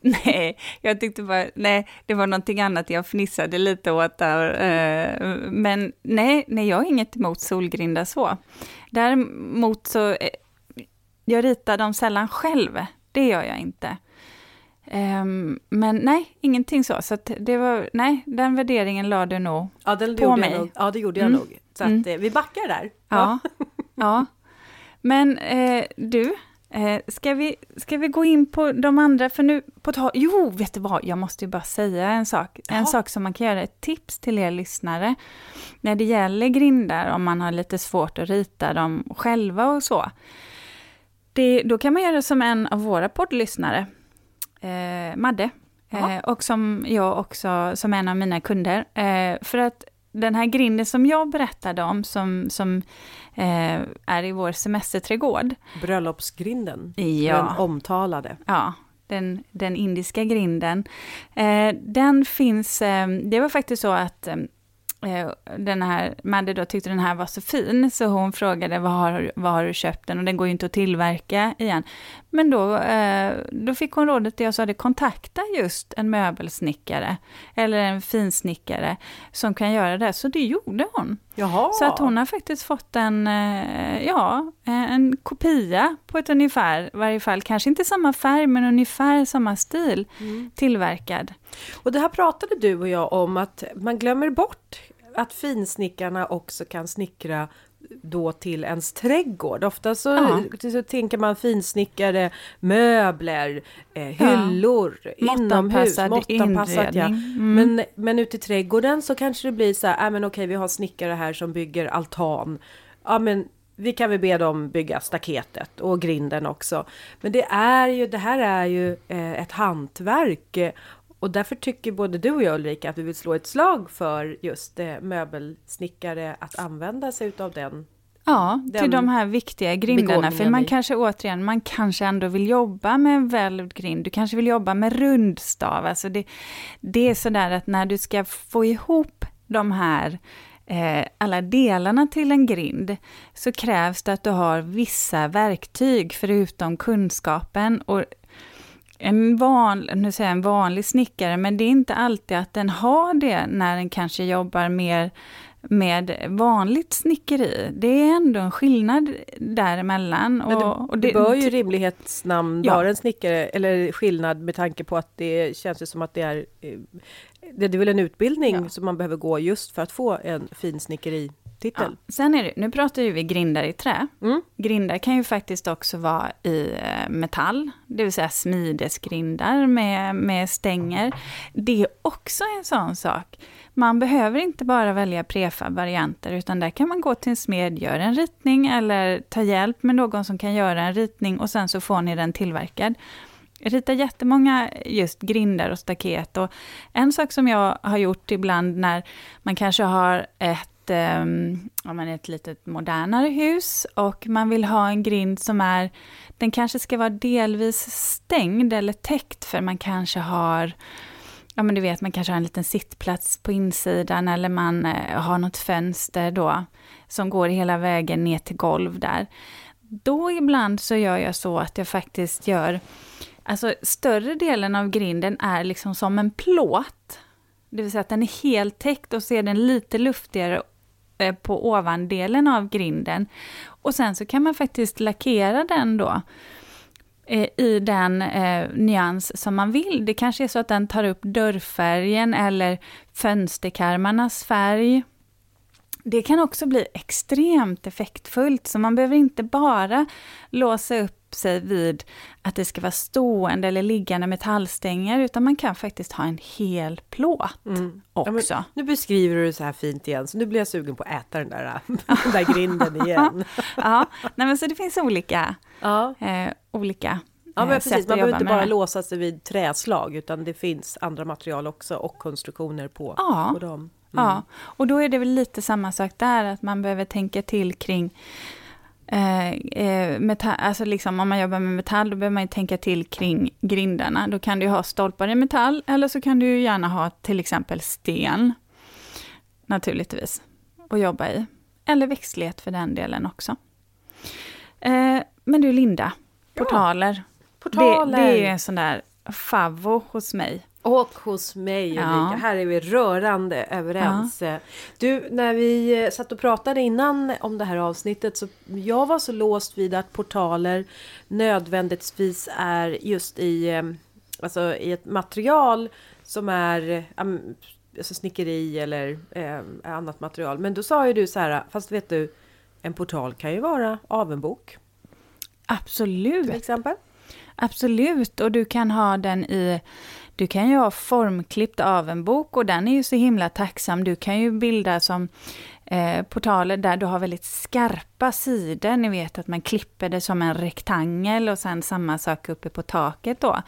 Nej, jag tyckte bara, det var någonting annat jag fnissade lite åt där. Men nej, jag har inget emot solgrindar så. Däremot så, jag ritar dem sällan själv. Det gör jag inte. Men nej, ingenting så. Så att det var, nej, den värderingen lade du nog på mig. Ja, det gjorde jag nog. Så att vi backar där. Ja, ja. Men du... Ska vi gå in på de andra för nu på vet du vad, jag måste ju bara säga en sak. En sak som man kan göra, ett tips till er lyssnare när det gäller grindar, om man har lite svårt att rita dem själva och så. Då kan man göra som en av våra poddlyssnare, Madde, och som jag också, som en av mina kunder, för att den här grinden som jag berättade om som är i vår semesterträdgård. Bröllopsgrinden. Ja. Den omtalade. Ja, den indiska grinden. Den finns, det var faktiskt så att den här, Madde då tyckte den här var så fin, så hon frågade vad har du köpt den, och den går ju inte att tillverka igen. Men då fick hon rådet till jag sa, kontakta just en möbelsnickare eller en finsnickare som kan göra det, så det gjorde hon. Jaha. Så att hon har faktiskt fått en kopia på ett ungefär, varje fall kanske inte samma färg men ungefär samma stil tillverkad. Och det här pratade du och jag om, att man glömmer bort att finsnickarna också kan snickra då till ens trädgård. Ofta så tänker man finsnickare, möbler, hyllor, måttanpassad ja. Men ute i trädgården så kanske det blir så här, vi har snickare här som bygger altan. Ja, men vi kan väl be dem bygga staketet och grinden också. Men det här är ju ett hantverk. Och därför tycker både du och jag, Ulrika, att vi vill slå ett slag för just möbelsnickare, att använda sig av den. Ja, till de här viktiga grindarna. För man kanske ändå vill jobba med en välvd grind. Du kanske vill jobba med rundstav. Alltså det är sådär att när du ska få ihop de här alla delarna till en grind, så krävs det att du har vissa verktyg förutom kunskapen. Och en vanlig snickare, men det är inte alltid att den har det när den kanske jobbar mer med vanligt snickeri. Det är ändå en skillnad däremellan. Och det bör ju rimlighetsnamn vara en snickare, eller skillnad med tanke på att det känns som att det är väl en utbildning som man behöver gå just för att få en fin snickeri. titel. Ja. Sen är det, nu pratar ju vi grindar i trä. Mm. Grindar kan ju faktiskt också vara i metall. Det vill säga smidesgrindar med stänger. Det är också en sån sak. Man behöver inte bara välja prefab-varianter, utan där kan man gå till en smed, göra en ritning eller ta hjälp med någon som kan göra en ritning och sen så får ni den tillverkad. Rita jättemånga just grindar och staket, och en sak som jag har gjort ibland när man kanske har ett litet modernare hus och man vill ha en grind som är, den kanske ska vara delvis stängd eller täckt, för man kanske har, ja men du vet, man kanske har en liten sittplats på insidan, eller man har något fönster då som går hela vägen ner till golv där. Då ibland så gör jag så att jag faktiskt gör, alltså större delen av grinden är liksom som en plåt. Det vill säga att den är helt täckt och så är den lite luftigare på ovandelen av grinden. Och sen så kan man faktiskt lackera den då i den nyans som man vill. Det kanske är så att den tar upp dörrfärgen eller fönsterkarmarnas färg. Det kan också bli extremt effektfullt, så man behöver inte bara låsa upp sig vid att det ska vara stående eller liggande metallstänger, utan man kan faktiskt ha en hel plåt också. Ja, nu beskriver du det så här fint igen, så nu blir jag sugen på att äta den där grinden igen. Ja, nej, men så det finns olika ja, men precis, man behöver inte bara låsa sig vid träslag, utan det finns andra material också och konstruktioner på dem. Mm. Ja, och då är det väl lite samma sak där, att man behöver tänka till kring metall, alltså liksom om man jobbar med metall, då behöver man ju tänka till kring grindarna. Då kan du ha stolpar i metall, eller så kan du gärna ha till exempel sten naturligtvis att jobba i, eller växtlighet för den delen också. Men du Linda, portaler. Det är ju en sån där favvo hos mig. Och hos mig, Ulrika. Här är vi rörande överens. Ja. Du, när vi satt och pratade innan om det här avsnittet, så jag var så låst vid att portaler nödvändigtvis är just i ett material som är alltså snickeri eller annat material. Men då sa ju du så här, fast vet du, en portal kan ju vara av en bok. Absolut. Till exempel. Absolut, och du kan ha den i... Du kan ju ha formklippt av en bok, och den är ju så himla tacksam. Du kan ju bilda som portaler där du har väldigt skarpa sidor. Ni vet att man klipper det som en rektangel och sen samma sak uppe på taket då.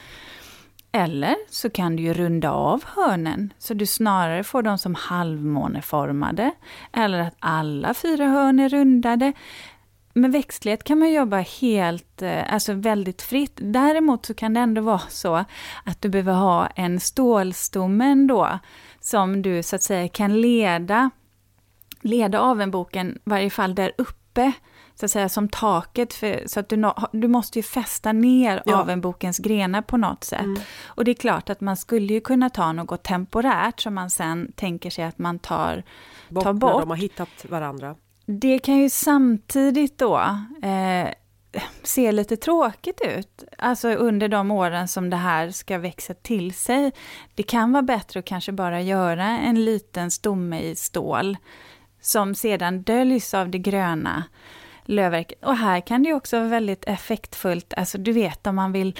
Eller så kan du ju runda av hörnen, så du snarare får dem som halvmåneformade, eller att alla 4 hörn är rundade. Med växtlighet kan man jobba helt, alltså väldigt fritt. Däremot så kan det ändå vara så att du behöver ha en stålstomme då, som du så att säga kan leda av en boken, i varje fall där uppe så att säga, som taket, för, så att du måste ju fästa ner av en bokens grenar på något sätt. Mm. Och det är klart att man skulle ju kunna ta något temporärt som man sen tänker sig att man tar bort när de har hittat varandra. Det kan ju samtidigt då se lite tråkigt ut. Alltså under de åren som det här ska växa till sig. Det kan vara bättre att kanske bara göra en liten stomme i stål som sedan döljs av det gröna lövverket. Och här kan det också vara väldigt effektfullt. Alltså du vet, om man vill...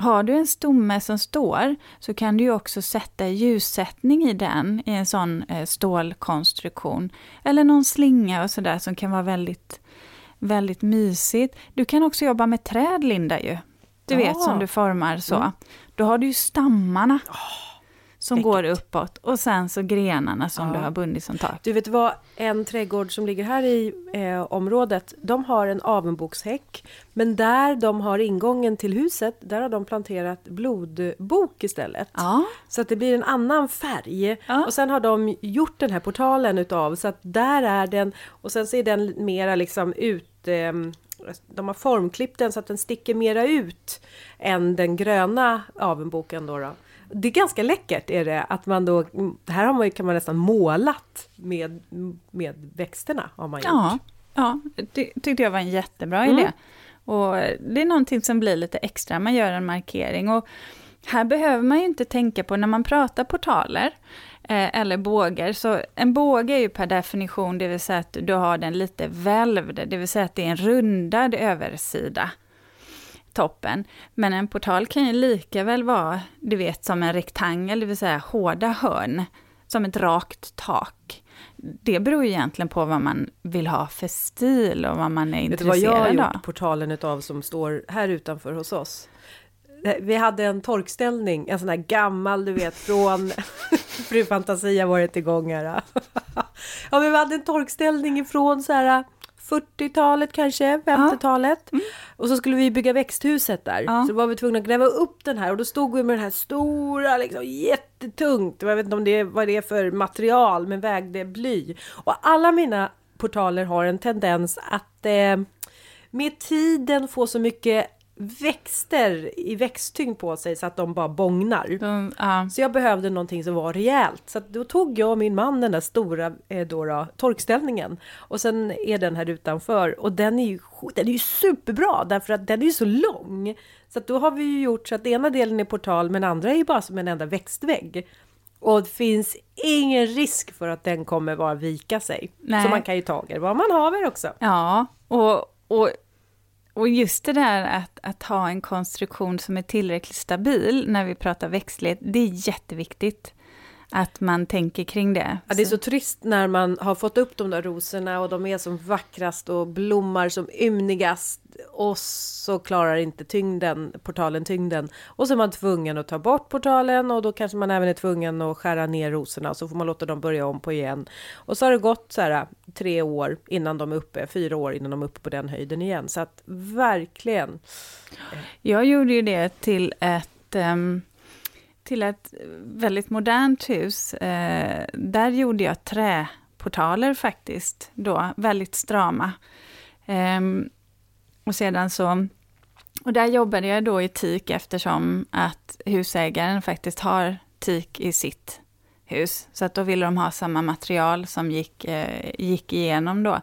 Har du en stomme som står, så kan du ju också sätta ljussättning i den, i en sån stålkonstruktion. Eller någon slinga och sådär, som kan vara väldigt, väldigt mysigt. Du kan också jobba med träd, Linda ju. Du vet, som du formar så. Mm. Då har du ju stammarna som går uppåt, och sen så grenarna som du har bundit som tak. Du vet vad, en trädgård som ligger här i området, de har en avenbokshäck, men där de har ingången till huset, där har de planterat blodbok istället. Ja. Så att det blir en annan färg. Ja. Och sen har de gjort den här portalen utav, så att där är den, och sen så är den mera liksom ut... de har formklippt den så att den sticker mera ut än den gröna avenboken då. Det är ganska läckert, är det, att man då, här har man ju, kan man nästan målat med växterna har man gjort. Ja, det tyckte jag var en jättebra idé. Och det är någonting som blir lite extra, man gör en markering, och här behöver man ju inte tänka på när man pratar portaler eller bågar. Så en båge är ju per definition, det vill säga att du har den lite välvd, det vill säga att det är en rundad översida, toppen. Men en portal kan ju lika väl vara, du vet, som en rektangel, det vill säga hårda hörn, som ett rakt tak. Det beror ju egentligen på vad man vill ha för stil och vad man är intresserad av. Vet du vad jag har gjort portalen utav som står här utanför hos oss? Vi hade en torkställning, en sån här gammal, du vet, från Fru Fantasia varit igång här. Ja, men vi hade en torkställning ifrån så här 40-talet kanske, 50-talet. Ja. Mm. Och så skulle vi bygga växthuset där. Ja. Så var vi tvungna att gräva upp den här. Och då stod vi med den här stora, liksom, jättetungt. Jag vet inte om det var det för material, men vägde bly. Och alla mina portaler har en tendens att med tiden få så mycket växter i växttyngd på sig så att de bara bångnar. Så jag behövde någonting som var rejält. Så då tog jag och min man den där stora torkställningen. Och sen är den här utanför. Och den är ju superbra därför att den är ju så lång. Så att då har vi ju gjort så att ena delen är portal men andra är ju bara som en enda växtvägg. Och det finns ingen risk för att den kommer bara vika sig. Nej. Så man kan ju ta det vad man har också. Ja, och just det där att ha en konstruktion som är tillräckligt stabil när vi pratar växtlighet, det är jätteviktigt att man tänker kring det. Ja, det är så trist när man har fått upp de där rosorna och de är som vackrast och blommar som ymnigast och så klarar inte portalen tyngden. Och så är man tvungen att ta bort portalen och då kanske man även är tvungen att skära ner rosorna och så får man låta dem börja om på igen. Och så har det gått så här 3 år innan de är uppe, 4 år innan de är uppe på den höjden igen. Så att verkligen. Jag gjorde ju det till ett väldigt modernt hus. Där gjorde jag träportaler faktiskt då. Väldigt strama. Och sedan så... Och där jobbade jag då i teak eftersom att husägaren faktiskt har teak i sitt hus. Så att då ville de ha samma material som gick igenom då.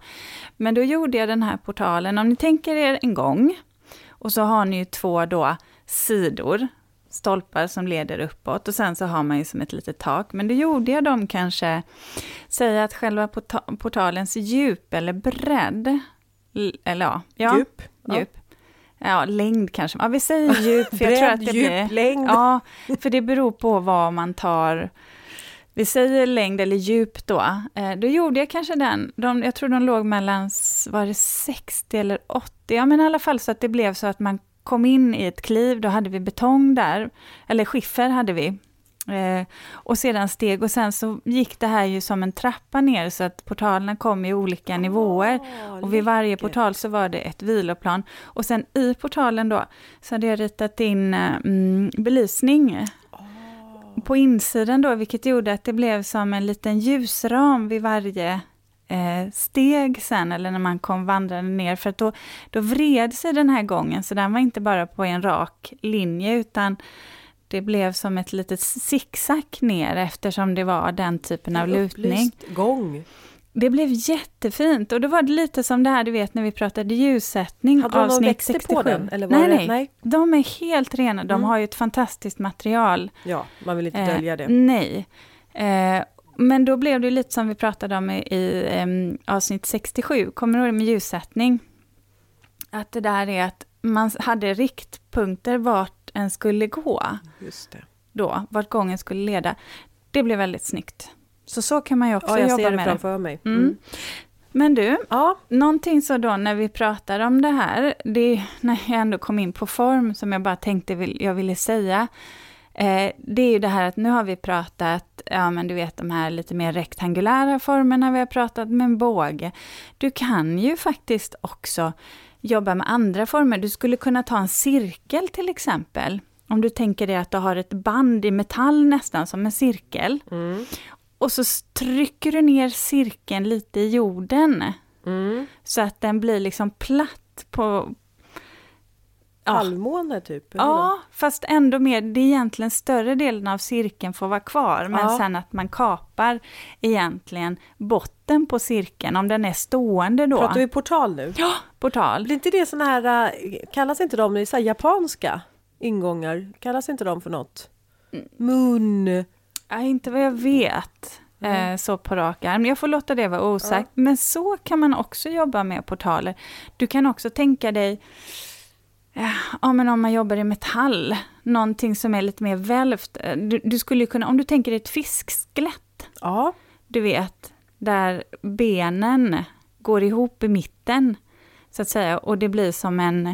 Men då gjorde jag den här portalen. Om ni tänker er en gång. Och så har ni ju 2 då sidor. Stolpar som leder uppåt och sen så har man ju som ett litet tak. Men det gjorde jag dem kanske säga att själva portalens djup eller bredd eller djup. Ja, längd kanske. Ja, vi säger djup. För bredd, jag tror att det djup, blir, längd. Ja, för det beror på vad man tar. Vi säger längd eller djup då. Då gjorde jag kanske jag tror de låg mellan, var det 60 eller 80? Ja, men i alla fall så att det blev så att man kom in i ett kliv, då hade vi betong där, eller skiffer hade vi. Och sedan steg, och sen så gick det här ju som en trappa ner så att portalerna kom i olika nivåer. Och vid varje portal så var det ett viloplan. Och sen i portalen då så hade jag ritat in belysning på insidan då, vilket gjorde att det blev som en liten ljusram vid varje steg sen, eller när man kom vandrande ner, för att då vred sig den här gången, så den var inte bara på en rak linje utan det blev som ett litet zigzag ner eftersom det var den typen av lutning. Gång. Det blev jättefint och då var det lite som det här, du vet, när vi pratade ljussättning. Hade de någon växter på den? Eller var nej, de är helt rena. De har ju ett fantastiskt material. Ja, man vill inte dölja det. Nej. Men då blev det lite som vi pratade om i avsnitt 67. Kommer du ihåg med ljussättning? Att det där är att man hade riktpunkter vart en skulle gå. Just det. Då, vart gången skulle leda. Det blev väldigt snyggt. Så kan man ju också jobba med. Ja, jag ser det framför mig. Mm. Men du, någonting så då när vi pratar om det här. Det när jag ändå kom in på form som jag bara tänkte jag ville säga. Det är ju det här att nu har vi pratat, ja men du vet de här lite mer rektangulära formerna vi har pratat med en båge. Du kan ju faktiskt också jobba med andra former. Du skulle kunna ta en cirkel till exempel. Om du tänker dig att du har ett band i metall nästan som en cirkel. Mm. Och så trycker du ner cirkeln lite i jorden. Mm. Så att den blir liksom platt på... halvmåne typ. Ja, fast ändå mer, det är egentligen större delen av cirkeln får vara kvar. Men sen att man kapar egentligen botten på cirkeln, om den är stående då. Pratar vi portal nu? Ja, portal. Blir inte det sån här, kallas inte de, det är så här japanska ingångar, kallas inte de för något? Moon... Inte vad jag vet. Så på rak arm. Jag får låta det vara osagt. Ja. Men så kan man också jobba med portaler. Du kan också tänka dig men om man jobbar i metall, någonting som är lite mer välvt. Du skulle kunna, om du tänker dig ett fiskskelett. Ja. Du vet, där benen går ihop i mitten så att säga, och det blir som en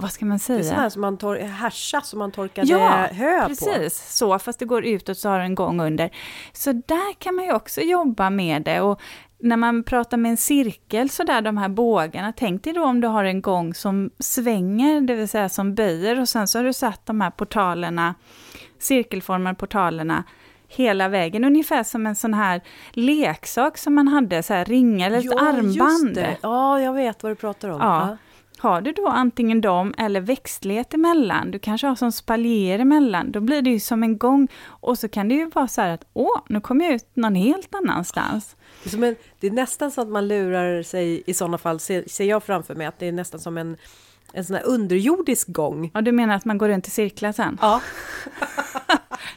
vad ska man säga? Det är så här som man härsa som man torkade hö på. Precis, så fast det går utåt så har det en gång under. Så där kan man ju också jobba med det, och när man pratar med en cirkel så där, de här bågarna, tänk dig då om du har en gång som svänger, det vill säga som böjer, och sen så har du satt de här portalerna, cirkelformade portalerna hela vägen, ungefär som en sån här leksak som man hade, så här ringar eller ett armband. Ja, jag vet vad du pratar om. Ja. Har du då antingen dem eller växtlighet emellan, du kanske har som spaljer emellan, då blir det ju som en gång, och så kan det ju vara så här att nu kommer jag ut någon helt annanstans. Det är, det är nästan så att man lurar sig i sådana fall, ser jag framför mig att det är nästan som en sån här underjordisk gång. Ja, du menar att man går runt i cirklar sen? Ja.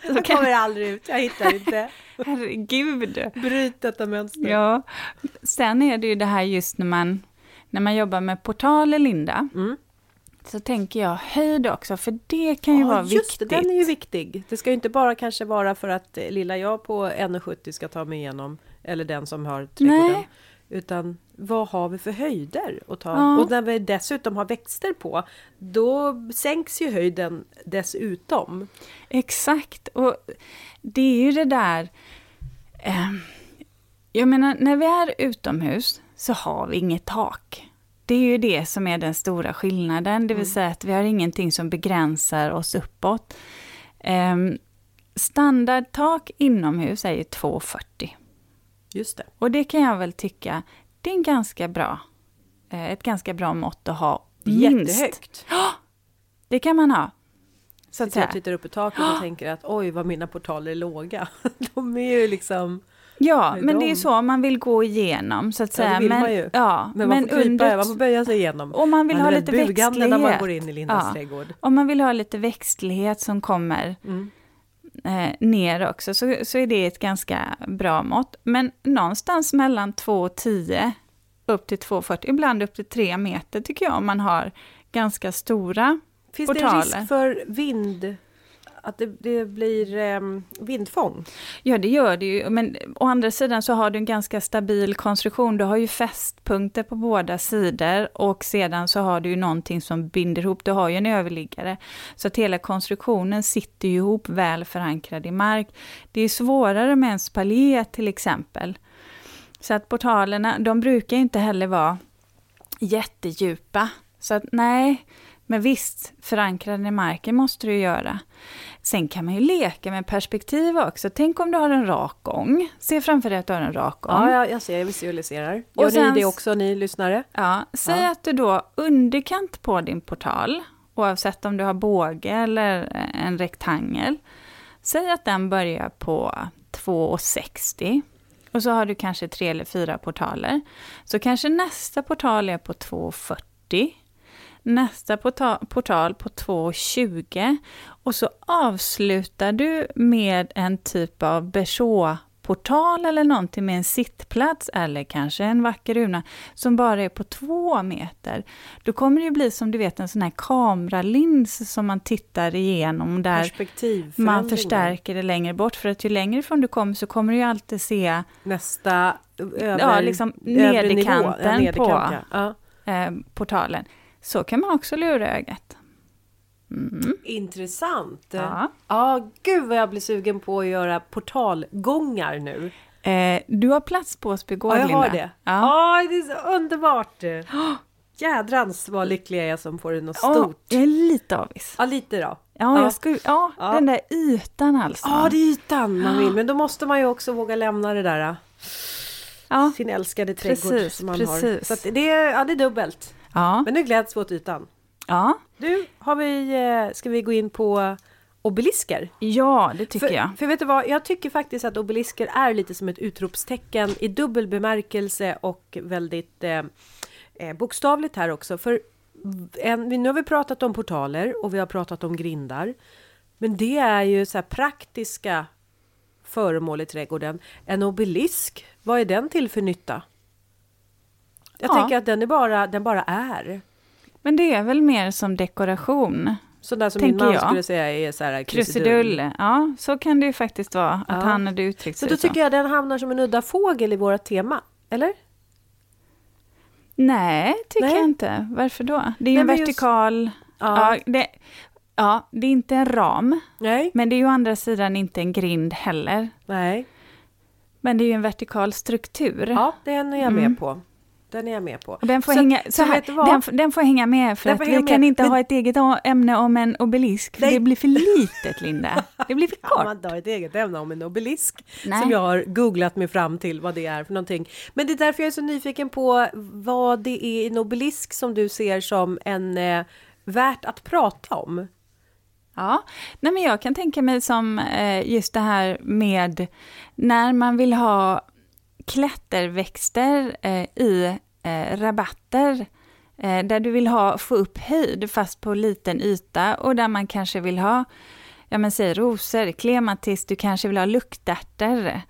Jag kommer aldrig ut, jag hittar inte. Herregud. Bryt detta mönster. Ja, sen är det ju det här just när man jobbar med portaler, Linda, så tänker jag höjd också, för det kan ju vara viktigt. Just det, den är ju viktig. Det ska ju inte bara kanske vara för att lilla jag på 1,70 ska ta mig igenom, eller den som har trädgården. Nej. Utan vad har vi för höjder att ta? Ja. Och när vi dessutom har växter på, då sänks ju höjden dessutom. Exakt, och det är ju det där. Jag menar, när vi är utomhus så har vi inget tak. Det är ju det som är den stora skillnaden. Det vill säga att vi har ingenting som begränsar oss uppåt. Standardtak inomhus är ju 2,40. Just det. Och det kan jag väl tycka, det är ett ganska bra mått att ha. Minst. Jättehögt. Det kan man ha. Så att jag tittar upp i taket och tänker att oj, vad mina portaler är låga. De är ju liksom... Ja, men det är så man vill gå igenom, så att säga. Ja, det vill man ju. Ja, men man får man får böja sig igenom. Om man vill ha lite växtlighet. När man går in i Lindas trädgård. Om man vill ha lite växtlighet som kommer ner också, så är det ett ganska bra mått. Men någonstans mellan 2,10 upp till 2,40, ibland upp till 3 meter tycker jag, om man har ganska stora portaler. Finns det risk för vind? Att det blir vindfång? Ja, det gör det ju. Men å andra sidan så har du en ganska stabil konstruktion. Du har ju fästpunkter på båda sidor. Och sedan så har du ju någonting som binder ihop. Du har ju en överliggare. Så att hela konstruktionen sitter ju ihop, väl förankrad i mark. Det är svårare med en spaljer till exempel. Så att portalerna, de brukar inte heller vara jättedjupa. Så att nej... Men visst, förankrad i marken måste du göra. Sen kan man ju leka med perspektiv också. Tänk om du har en rak gång. Se framför dig att du har en rak gång. Ja, jag ser, jag visualiserar. Gör ni det också, ni lyssnare? Ja, säg att du då underkant på din portal, oavsett om du har båge eller en rektangel. Säg att den börjar på 2,60. Och så har du kanske 3 eller 4 portaler. Så kanske nästa portal är på 2,40. Nästa portal på 2,20, och så avslutar du med en typ av beige-portal eller någonting med en sittplats eller kanske en vacker urna som bara är på 2 meter. Då kommer det ju bli som du vet en sån här kameralins som man tittar igenom där man förstärker det längre bort, för att ju längre ifrån du kommer så kommer du ju alltid se nästa liksom nederkanten på portalen. Så kan man också lura ögat. Intressant. Ja. Gud vad jag blir sugen på att göra portalgångar nu. Du har plats på Åsbygård, Linda. Ja, jag har det. Det är så underbart. Jädrans vad lycklig jag som får det något stort. Jag är lite avis. Ja, lite då. Ja, den där ytan alltså. Ja, det är ytan man vill. Men då måste man ju också våga lämna det där. Sin älskade trädgård som man har. Så att det är dubbelt. Ja. Men nu gläds vi åt ytan. Ja. Du, ska vi gå in på obelisker? Ja, det tycker jag. För vet du vad, jag tycker faktiskt att obelisker är lite som ett utropstecken i dubbel bemärkelse och väldigt bokstavligt här också. För nu har vi pratat om portaler och vi har pratat om grindar. Men det är ju så här praktiska föremål i trädgården. En obelisk, vad är den till för nytta? Jag tänker att den bara är. Men det är väl mer som dekoration. Så där som min man skulle säga är så här krusidull. Ja, så kan det ju faktiskt vara att han hade uttryckt sig så. Så då tycker jag den hamnar som en udda fågel i våra tema, eller? Nej, tycker jag inte. Varför då? Det är ju en vertikal... Just... det är inte en ram. Nej. Men det är ju å andra sidan inte en grind heller. Nej. Men det är ju en vertikal struktur. Ja, den är jag med på. Den är jag med på. Den får hänga med för att vi kan inte ha ett eget ämne om en obelisk. För det blir för litet, Linda. Det blir för kort. Ja, man har ett eget ämne om en obelisk. Nej. Som jag har googlat mig fram till vad det är för någonting. Men det är därför jag är så nyfiken på vad det är i en obelisk som du ser som en värt att prata om. Ja, nej, men jag kan tänka mig som just det här med när man vill ha klätterväxter i rabatter där du vill få upp höjd fast på liten yta och där man kanske vill ha säg rosor, klematis, du kanske vill ha luktärter.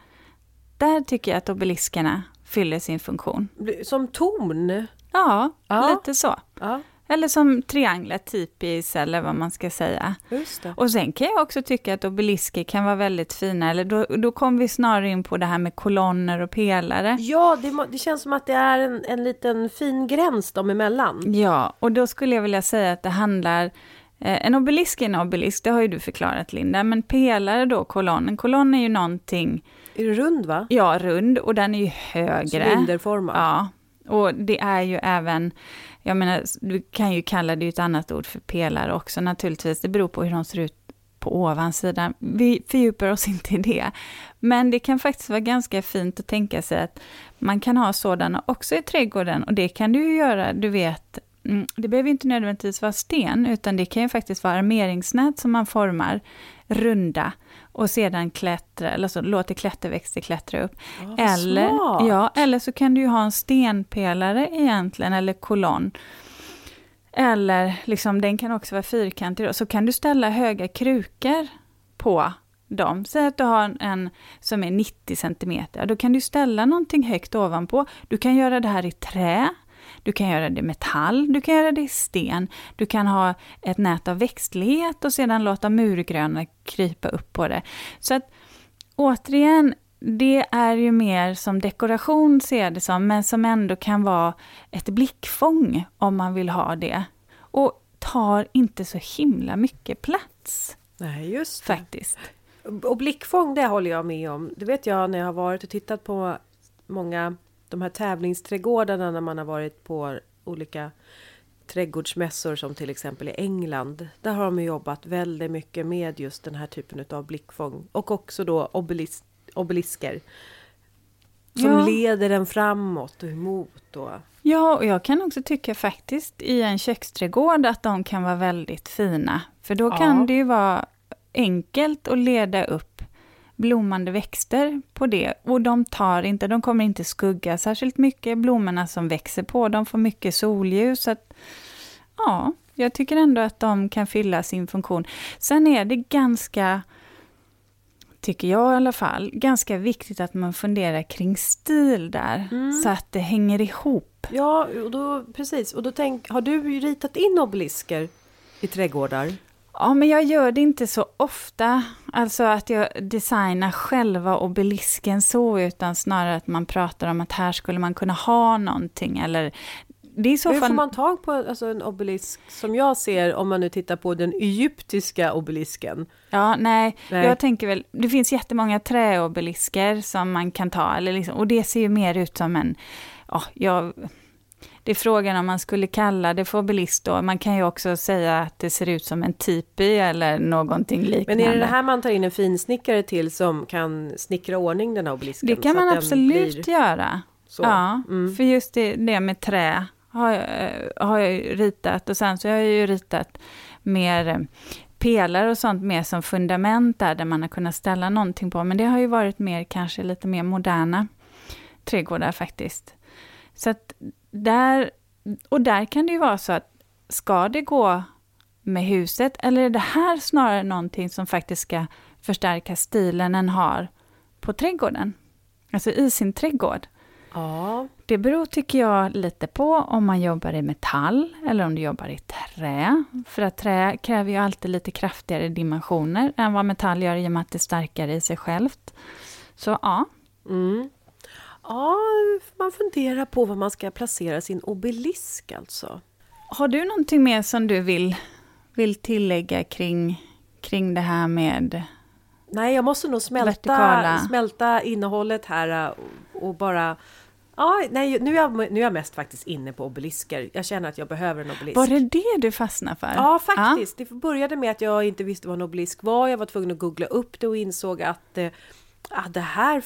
Där tycker jag att obeliskerna fyller sin funktion. Som torn? Ja, lite så. Ja. Eller som trianglar typiskt eller vad man ska säga. Just det. Och sen kan jag också tycka att obelisker kan vara väldigt fina. Eller då kommer vi snarare in på det här med kolonner och pelare. Ja, det känns som att det är en liten fin gräns dem emellan. Ja, och då skulle jag vilja säga att det handlar... en obelisk är en obelisk, det har ju du förklarat, Linda. Men pelare då, kolonnen. Kolonn är ju någonting... Är det rund, va? Ja, rund. Och den är ju högre. Cylinderformad. Ja, och det är ju även... Jag menar, du kan ju kalla det ett annat ord för pelare också naturligtvis. Det beror på hur de ser ut på ovansidan. Vi fördjupar oss inte i det. Men det kan faktiskt vara ganska fint att tänka sig att man kan ha sådana också i trädgården. Och det kan du göra, du vet, det behöver inte nödvändigtvis vara sten. Utan det kan ju faktiskt vara armeringsnät som man formar runda. Och sedan låter klätterväxter klättra upp. Eller så kan du ju ha en stenpelare egentligen. Eller kolonn. Eller liksom, den kan också vara fyrkantig. Då. Så kan du ställa höga krukor på dem. Säg att du har en som är 90 cm. Då kan du ställa någonting högt ovanpå. Du kan göra det här i trä. Du kan göra det i metall, du kan göra det i sten. Du kan ha ett nät av växtlighet och sedan låta murgröna krypa upp på det. Så att återigen, det är ju mer som dekoration ser jag det som. Men som ändå kan vara ett blickfång om man vill ha det. Och tar inte så himla mycket plats. Nej, just det. Faktiskt. Och blickfång, det håller jag med om. Det vet jag när jag har varit och tittat på många... De här tävlingsträdgårdarna när man har varit på olika trädgårdsmässor som till exempel i England. Där har de jobbat väldigt mycket med just den här typen av blickfång. Och också då obelisker som leder den framåt och emot. Då. Ja, och jag kan också tycka faktiskt i en köksträdgård att de kan vara väldigt fina. För då kan det ju vara enkelt att leda upp blommande växter på det och de kommer inte skugga särskilt mycket, blommorna som växer på de får mycket solljus så att, jag tycker ändå att de kan fylla sin funktion. Sen är det ganska, tycker jag i alla fall, ganska viktigt att man funderar kring stil där så att det hänger ihop. Ja, och då, precis. Och då har du ritat in obelisker i trädgårdar? Ja, men jag gör det inte så ofta. Alltså att jag designar själva obelisken så, utan snarare att man pratar om att här skulle man kunna ha någonting. Eller, det är så hur får man tag på en obelisk som jag ser om man nu tittar på den egyptiska obelisken? Ja, nej. Jag tänker väl, det finns jättemånga träobelisker som man kan ta. Eller liksom, och det ser ju mer ut som en... Det är frågan om man skulle kalla det för obelisk då. Man kan ju också säga att det ser ut som en tipi eller någonting liknande. Men är det här man tar in en finsnickare till som kan snickra ordning den här obelisken? Det kan man absolut göra. Så. Ja, för just det med trä har jag ritat. Och sen så har jag ju ritat mer pelare och sånt mer som fundament där man har kunnat ställa någonting på. Men det har ju varit mer kanske lite mer moderna trädgårdar faktiskt. Så att där kan det ju vara så att ska det gå med huset eller är det här snarare någonting som faktiskt ska förstärka stilen en har på trädgården. Alltså i sin trädgård. Ja. Det beror, tycker jag, lite på om man jobbar i metall eller om du jobbar i trä. För att trä kräver ju alltid lite kraftigare dimensioner än vad metall gör i och med att det är starkare i sig självt. Så ja. Mm. Ja, man funderar på var man ska placera sin obelisk alltså. Har du någonting mer som du vill tillägga kring det här med... Nej, jag måste nog smälta innehållet här och bara... Ja, nej, nu är jag mest faktiskt inne på obelisker. Jag känner att jag behöver en obelisk. Var det det du fastnade för? Ja, faktiskt. Ja. Det började med att jag inte visste vad en obelisk var. Jag var tvungen att googla upp det och insåg att det här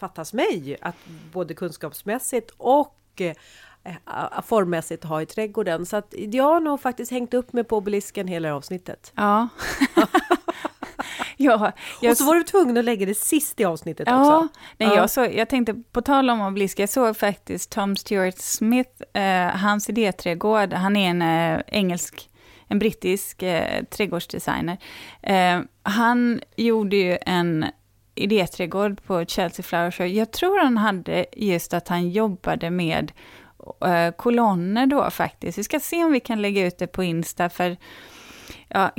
fattas mig. Att både kunskapsmässigt och formmässigt ha i trädgården. Så att jag har nog faktiskt hängt upp mig på obelisken hela avsnittet. Ja. Ja, och så var du tvungen att lägga det sist i avsnittet också. Nej, ja. Jag tänkte på tal om obelisker. Jag såg faktiskt Tom Stuart Smith, hans idéträdgård. Han är en brittisk trädgårdsdesigner. Han gjorde ju en idéträdgård på Chelsea Flower Show. Jag tror han hade just att han jobbade med kolonner då faktiskt. Vi ska se om vi kan lägga ut det på Insta för ja,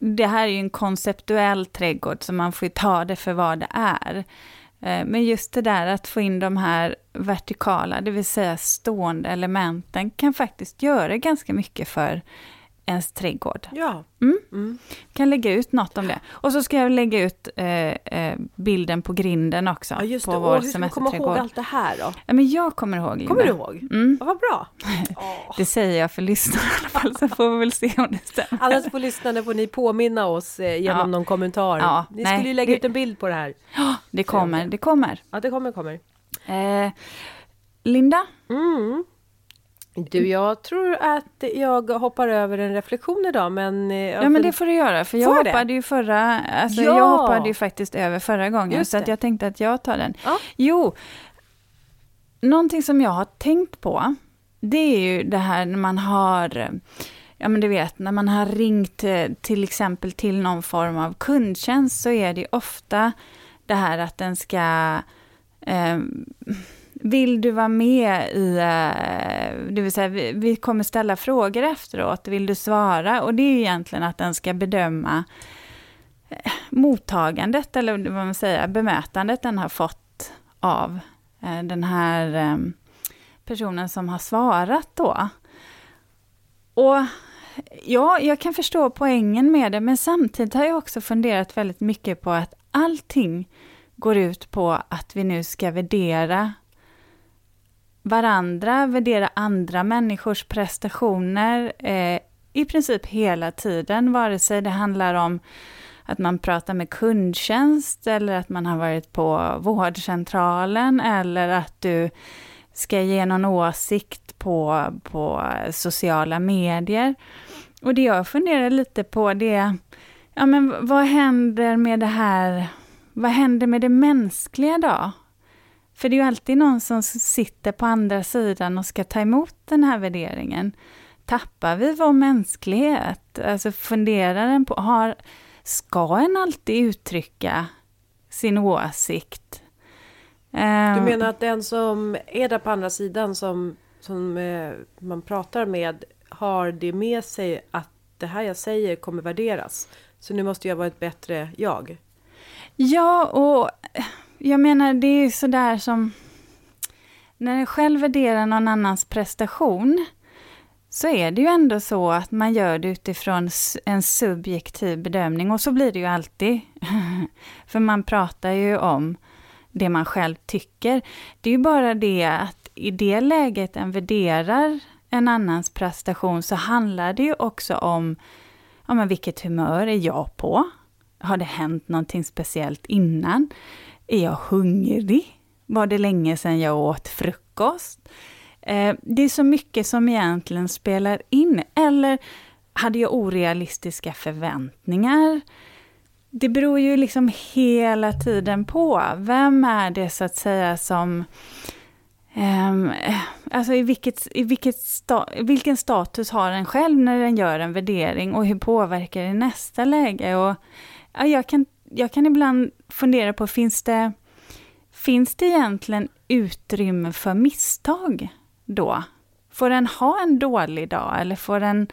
det här är ju en konceptuell trädgård så man får ju ta det för vad det är. Men just det där att få in de här vertikala, det vill säga stående elementen kan faktiskt göra ganska mycket för ens trädgård. Ja. Mm. Mm. Kan lägga ut något om det. Och så ska jag lägga ut bilden på grinden också. Ja, just det. På vår semesterträdgård. Hur kommer ihåg allt det här då? Ja, men jag kommer ihåg. Linda. Kommer du ihåg? Mm. Ja, vad bra. Det säger jag för lyssnarna i alla fall. Så får vi väl se om det stämmer. Annars får lyssnarna ni påminna oss genom någon kommentar. Ja, ni skulle ju lägga ut en bild på det här. Ja, det kommer. Ja, det kommer. Linda? Mm. Du, jag tror att jag hoppar över en reflektion idag, men... men det får du göra, för jag hoppade ju jag hoppade ju faktiskt över förra gången, så att jag tänkte att jag tar den. Ja. Jo, någonting som jag har tänkt på, det är ju det här när man har... Ja, men du vet, när man har ringt till exempel till någon form av kundtjänst så är det ju ofta det här att den ska... Vill du vara med i, det vill säga vi kommer ställa frågor efteråt, vill du svara? Och det är ju egentligen att den ska bedöma mottagandet eller vad man säger, bemötandet den har fått av den här personen som har svarat då. Och ja, jag kan förstå poängen med det, men samtidigt har jag också funderat väldigt mycket på att allting går ut på att vi nu ska värdera varandra, värdera andra människors prestationer i princip hela tiden, vare sig det handlar om att man pratar med kundtjänst eller att man har varit på vårdcentralen eller att du ska ge någon åsikt på sociala medier. Och det jag funderar lite på det, ja men vad händer med det här, vad händer med det mänskliga då? För det är ju alltid någon som sitter på andra sidan och ska ta emot den här värderingen. Tappar vi vår mänsklighet? Alltså funderar den på, ska en alltid uttrycka sin åsikt? Du menar att den som är där på andra sidan som man pratar med har det med sig att det här jag säger kommer värderas? Så nu måste jag vara ett bättre jag? Ja, och... Jag menar, det är ju sådär som när jag själv värderar någon annans prestation så är det ju ändå så att man gör det utifrån en subjektiv bedömning. Och så blir det ju alltid. För man pratar ju om det man själv tycker. Det är ju bara det att i det läget en värderar en annans prestation så handlar det ju också om vilket humör är jag på? Har det hänt någonting speciellt innan? Är jag hungrig? Var det länge sedan jag åt frukost? Det är så mycket som egentligen spelar in. Eller hade jag orealistiska förväntningar? Det beror ju liksom hela tiden på. Vem är det så att säga som... Alltså vilken status har den själv när den gör en värdering? Och hur påverkar det nästa läge? Och, ja, jag kan jag kan ibland fundera på, finns det egentligen utrymme för misstag då? Får den ha en dålig dag eller får den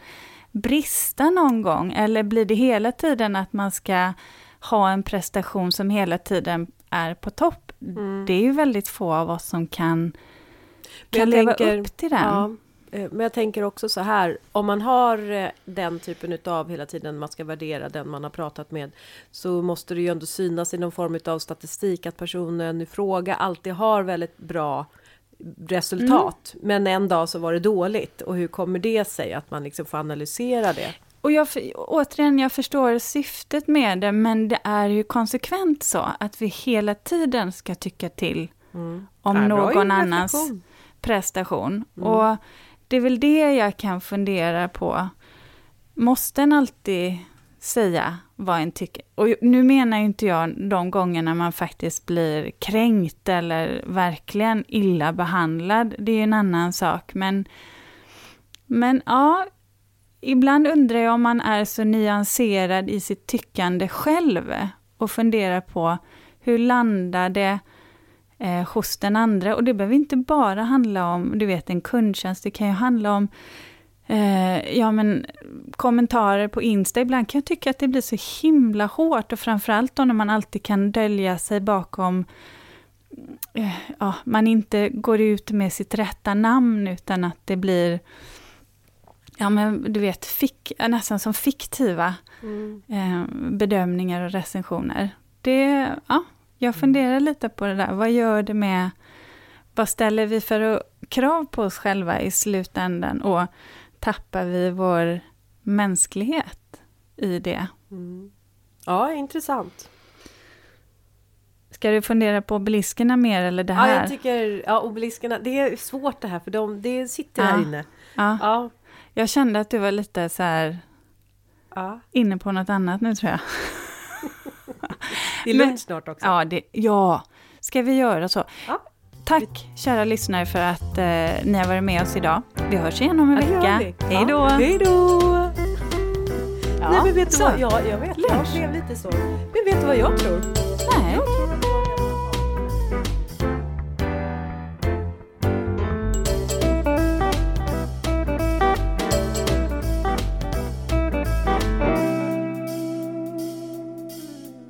brista någon gång? Eller blir det hela tiden att man ska ha en prestation som hela tiden är på topp? Mm. Det är ju väldigt få av oss som kan leva upp till den. Ja, men jag tänker också så här, om man har den typen av hela tiden man ska värdera den man har pratat med, så måste det ju ändå synas i någon form av statistik att personen i fråga alltid har väldigt bra resultat. Mm. Men en dag så var det dåligt. Och hur kommer det sig att man liksom får analysera det? Och jag förstår syftet med det, men det är ju konsekvent så att vi hela tiden ska tycka till om någon annans prestation. Mm. Och det är väl det jag kan fundera på. Måste en alltid säga vad en tycker? Och nu menar ju inte jag de gångerna man faktiskt blir kränkt eller verkligen illa behandlad. Det är ju en annan sak. Men ja, ibland undrar jag om man är så nyanserad i sitt tyckande själv och funderar på hur landar det hos den andra. Och det behöver inte bara handla om, du vet, en kundtjänst. Det kan ju handla om kommentarer på Insta. Ibland kan jag tycka att det blir så himla hårt, och framförallt då när man alltid kan dölja sig bakom man inte går ut med sitt rätta namn, utan att det blir nästan som fiktiva bedömningar och recensioner. Det, jag funderar lite på det där. Vad gör det med, vad ställer vi för krav på oss själva i slutändan, och tappar vi vår mänsklighet i det? Mm. Ja, intressant. Ska du fundera på obeliskerna mer eller det här? Ja, jag tycker obeliskerna, det är svårt det här för det sitter här inne. Ja. Ja. Jag kände att du var lite så här inne på något annat nu, tror jag. Det är lunch snart också. Ja, ska vi göra så? Ja. Tack kära lyssnare för att ni har varit med oss idag. Vi hörs igen om en vecka. Hej då! Hej då! Ja, nej, men vet du vad? Jag vet. Jag blev lite så. Men vet du vad jag tror? Nej. Jag tror.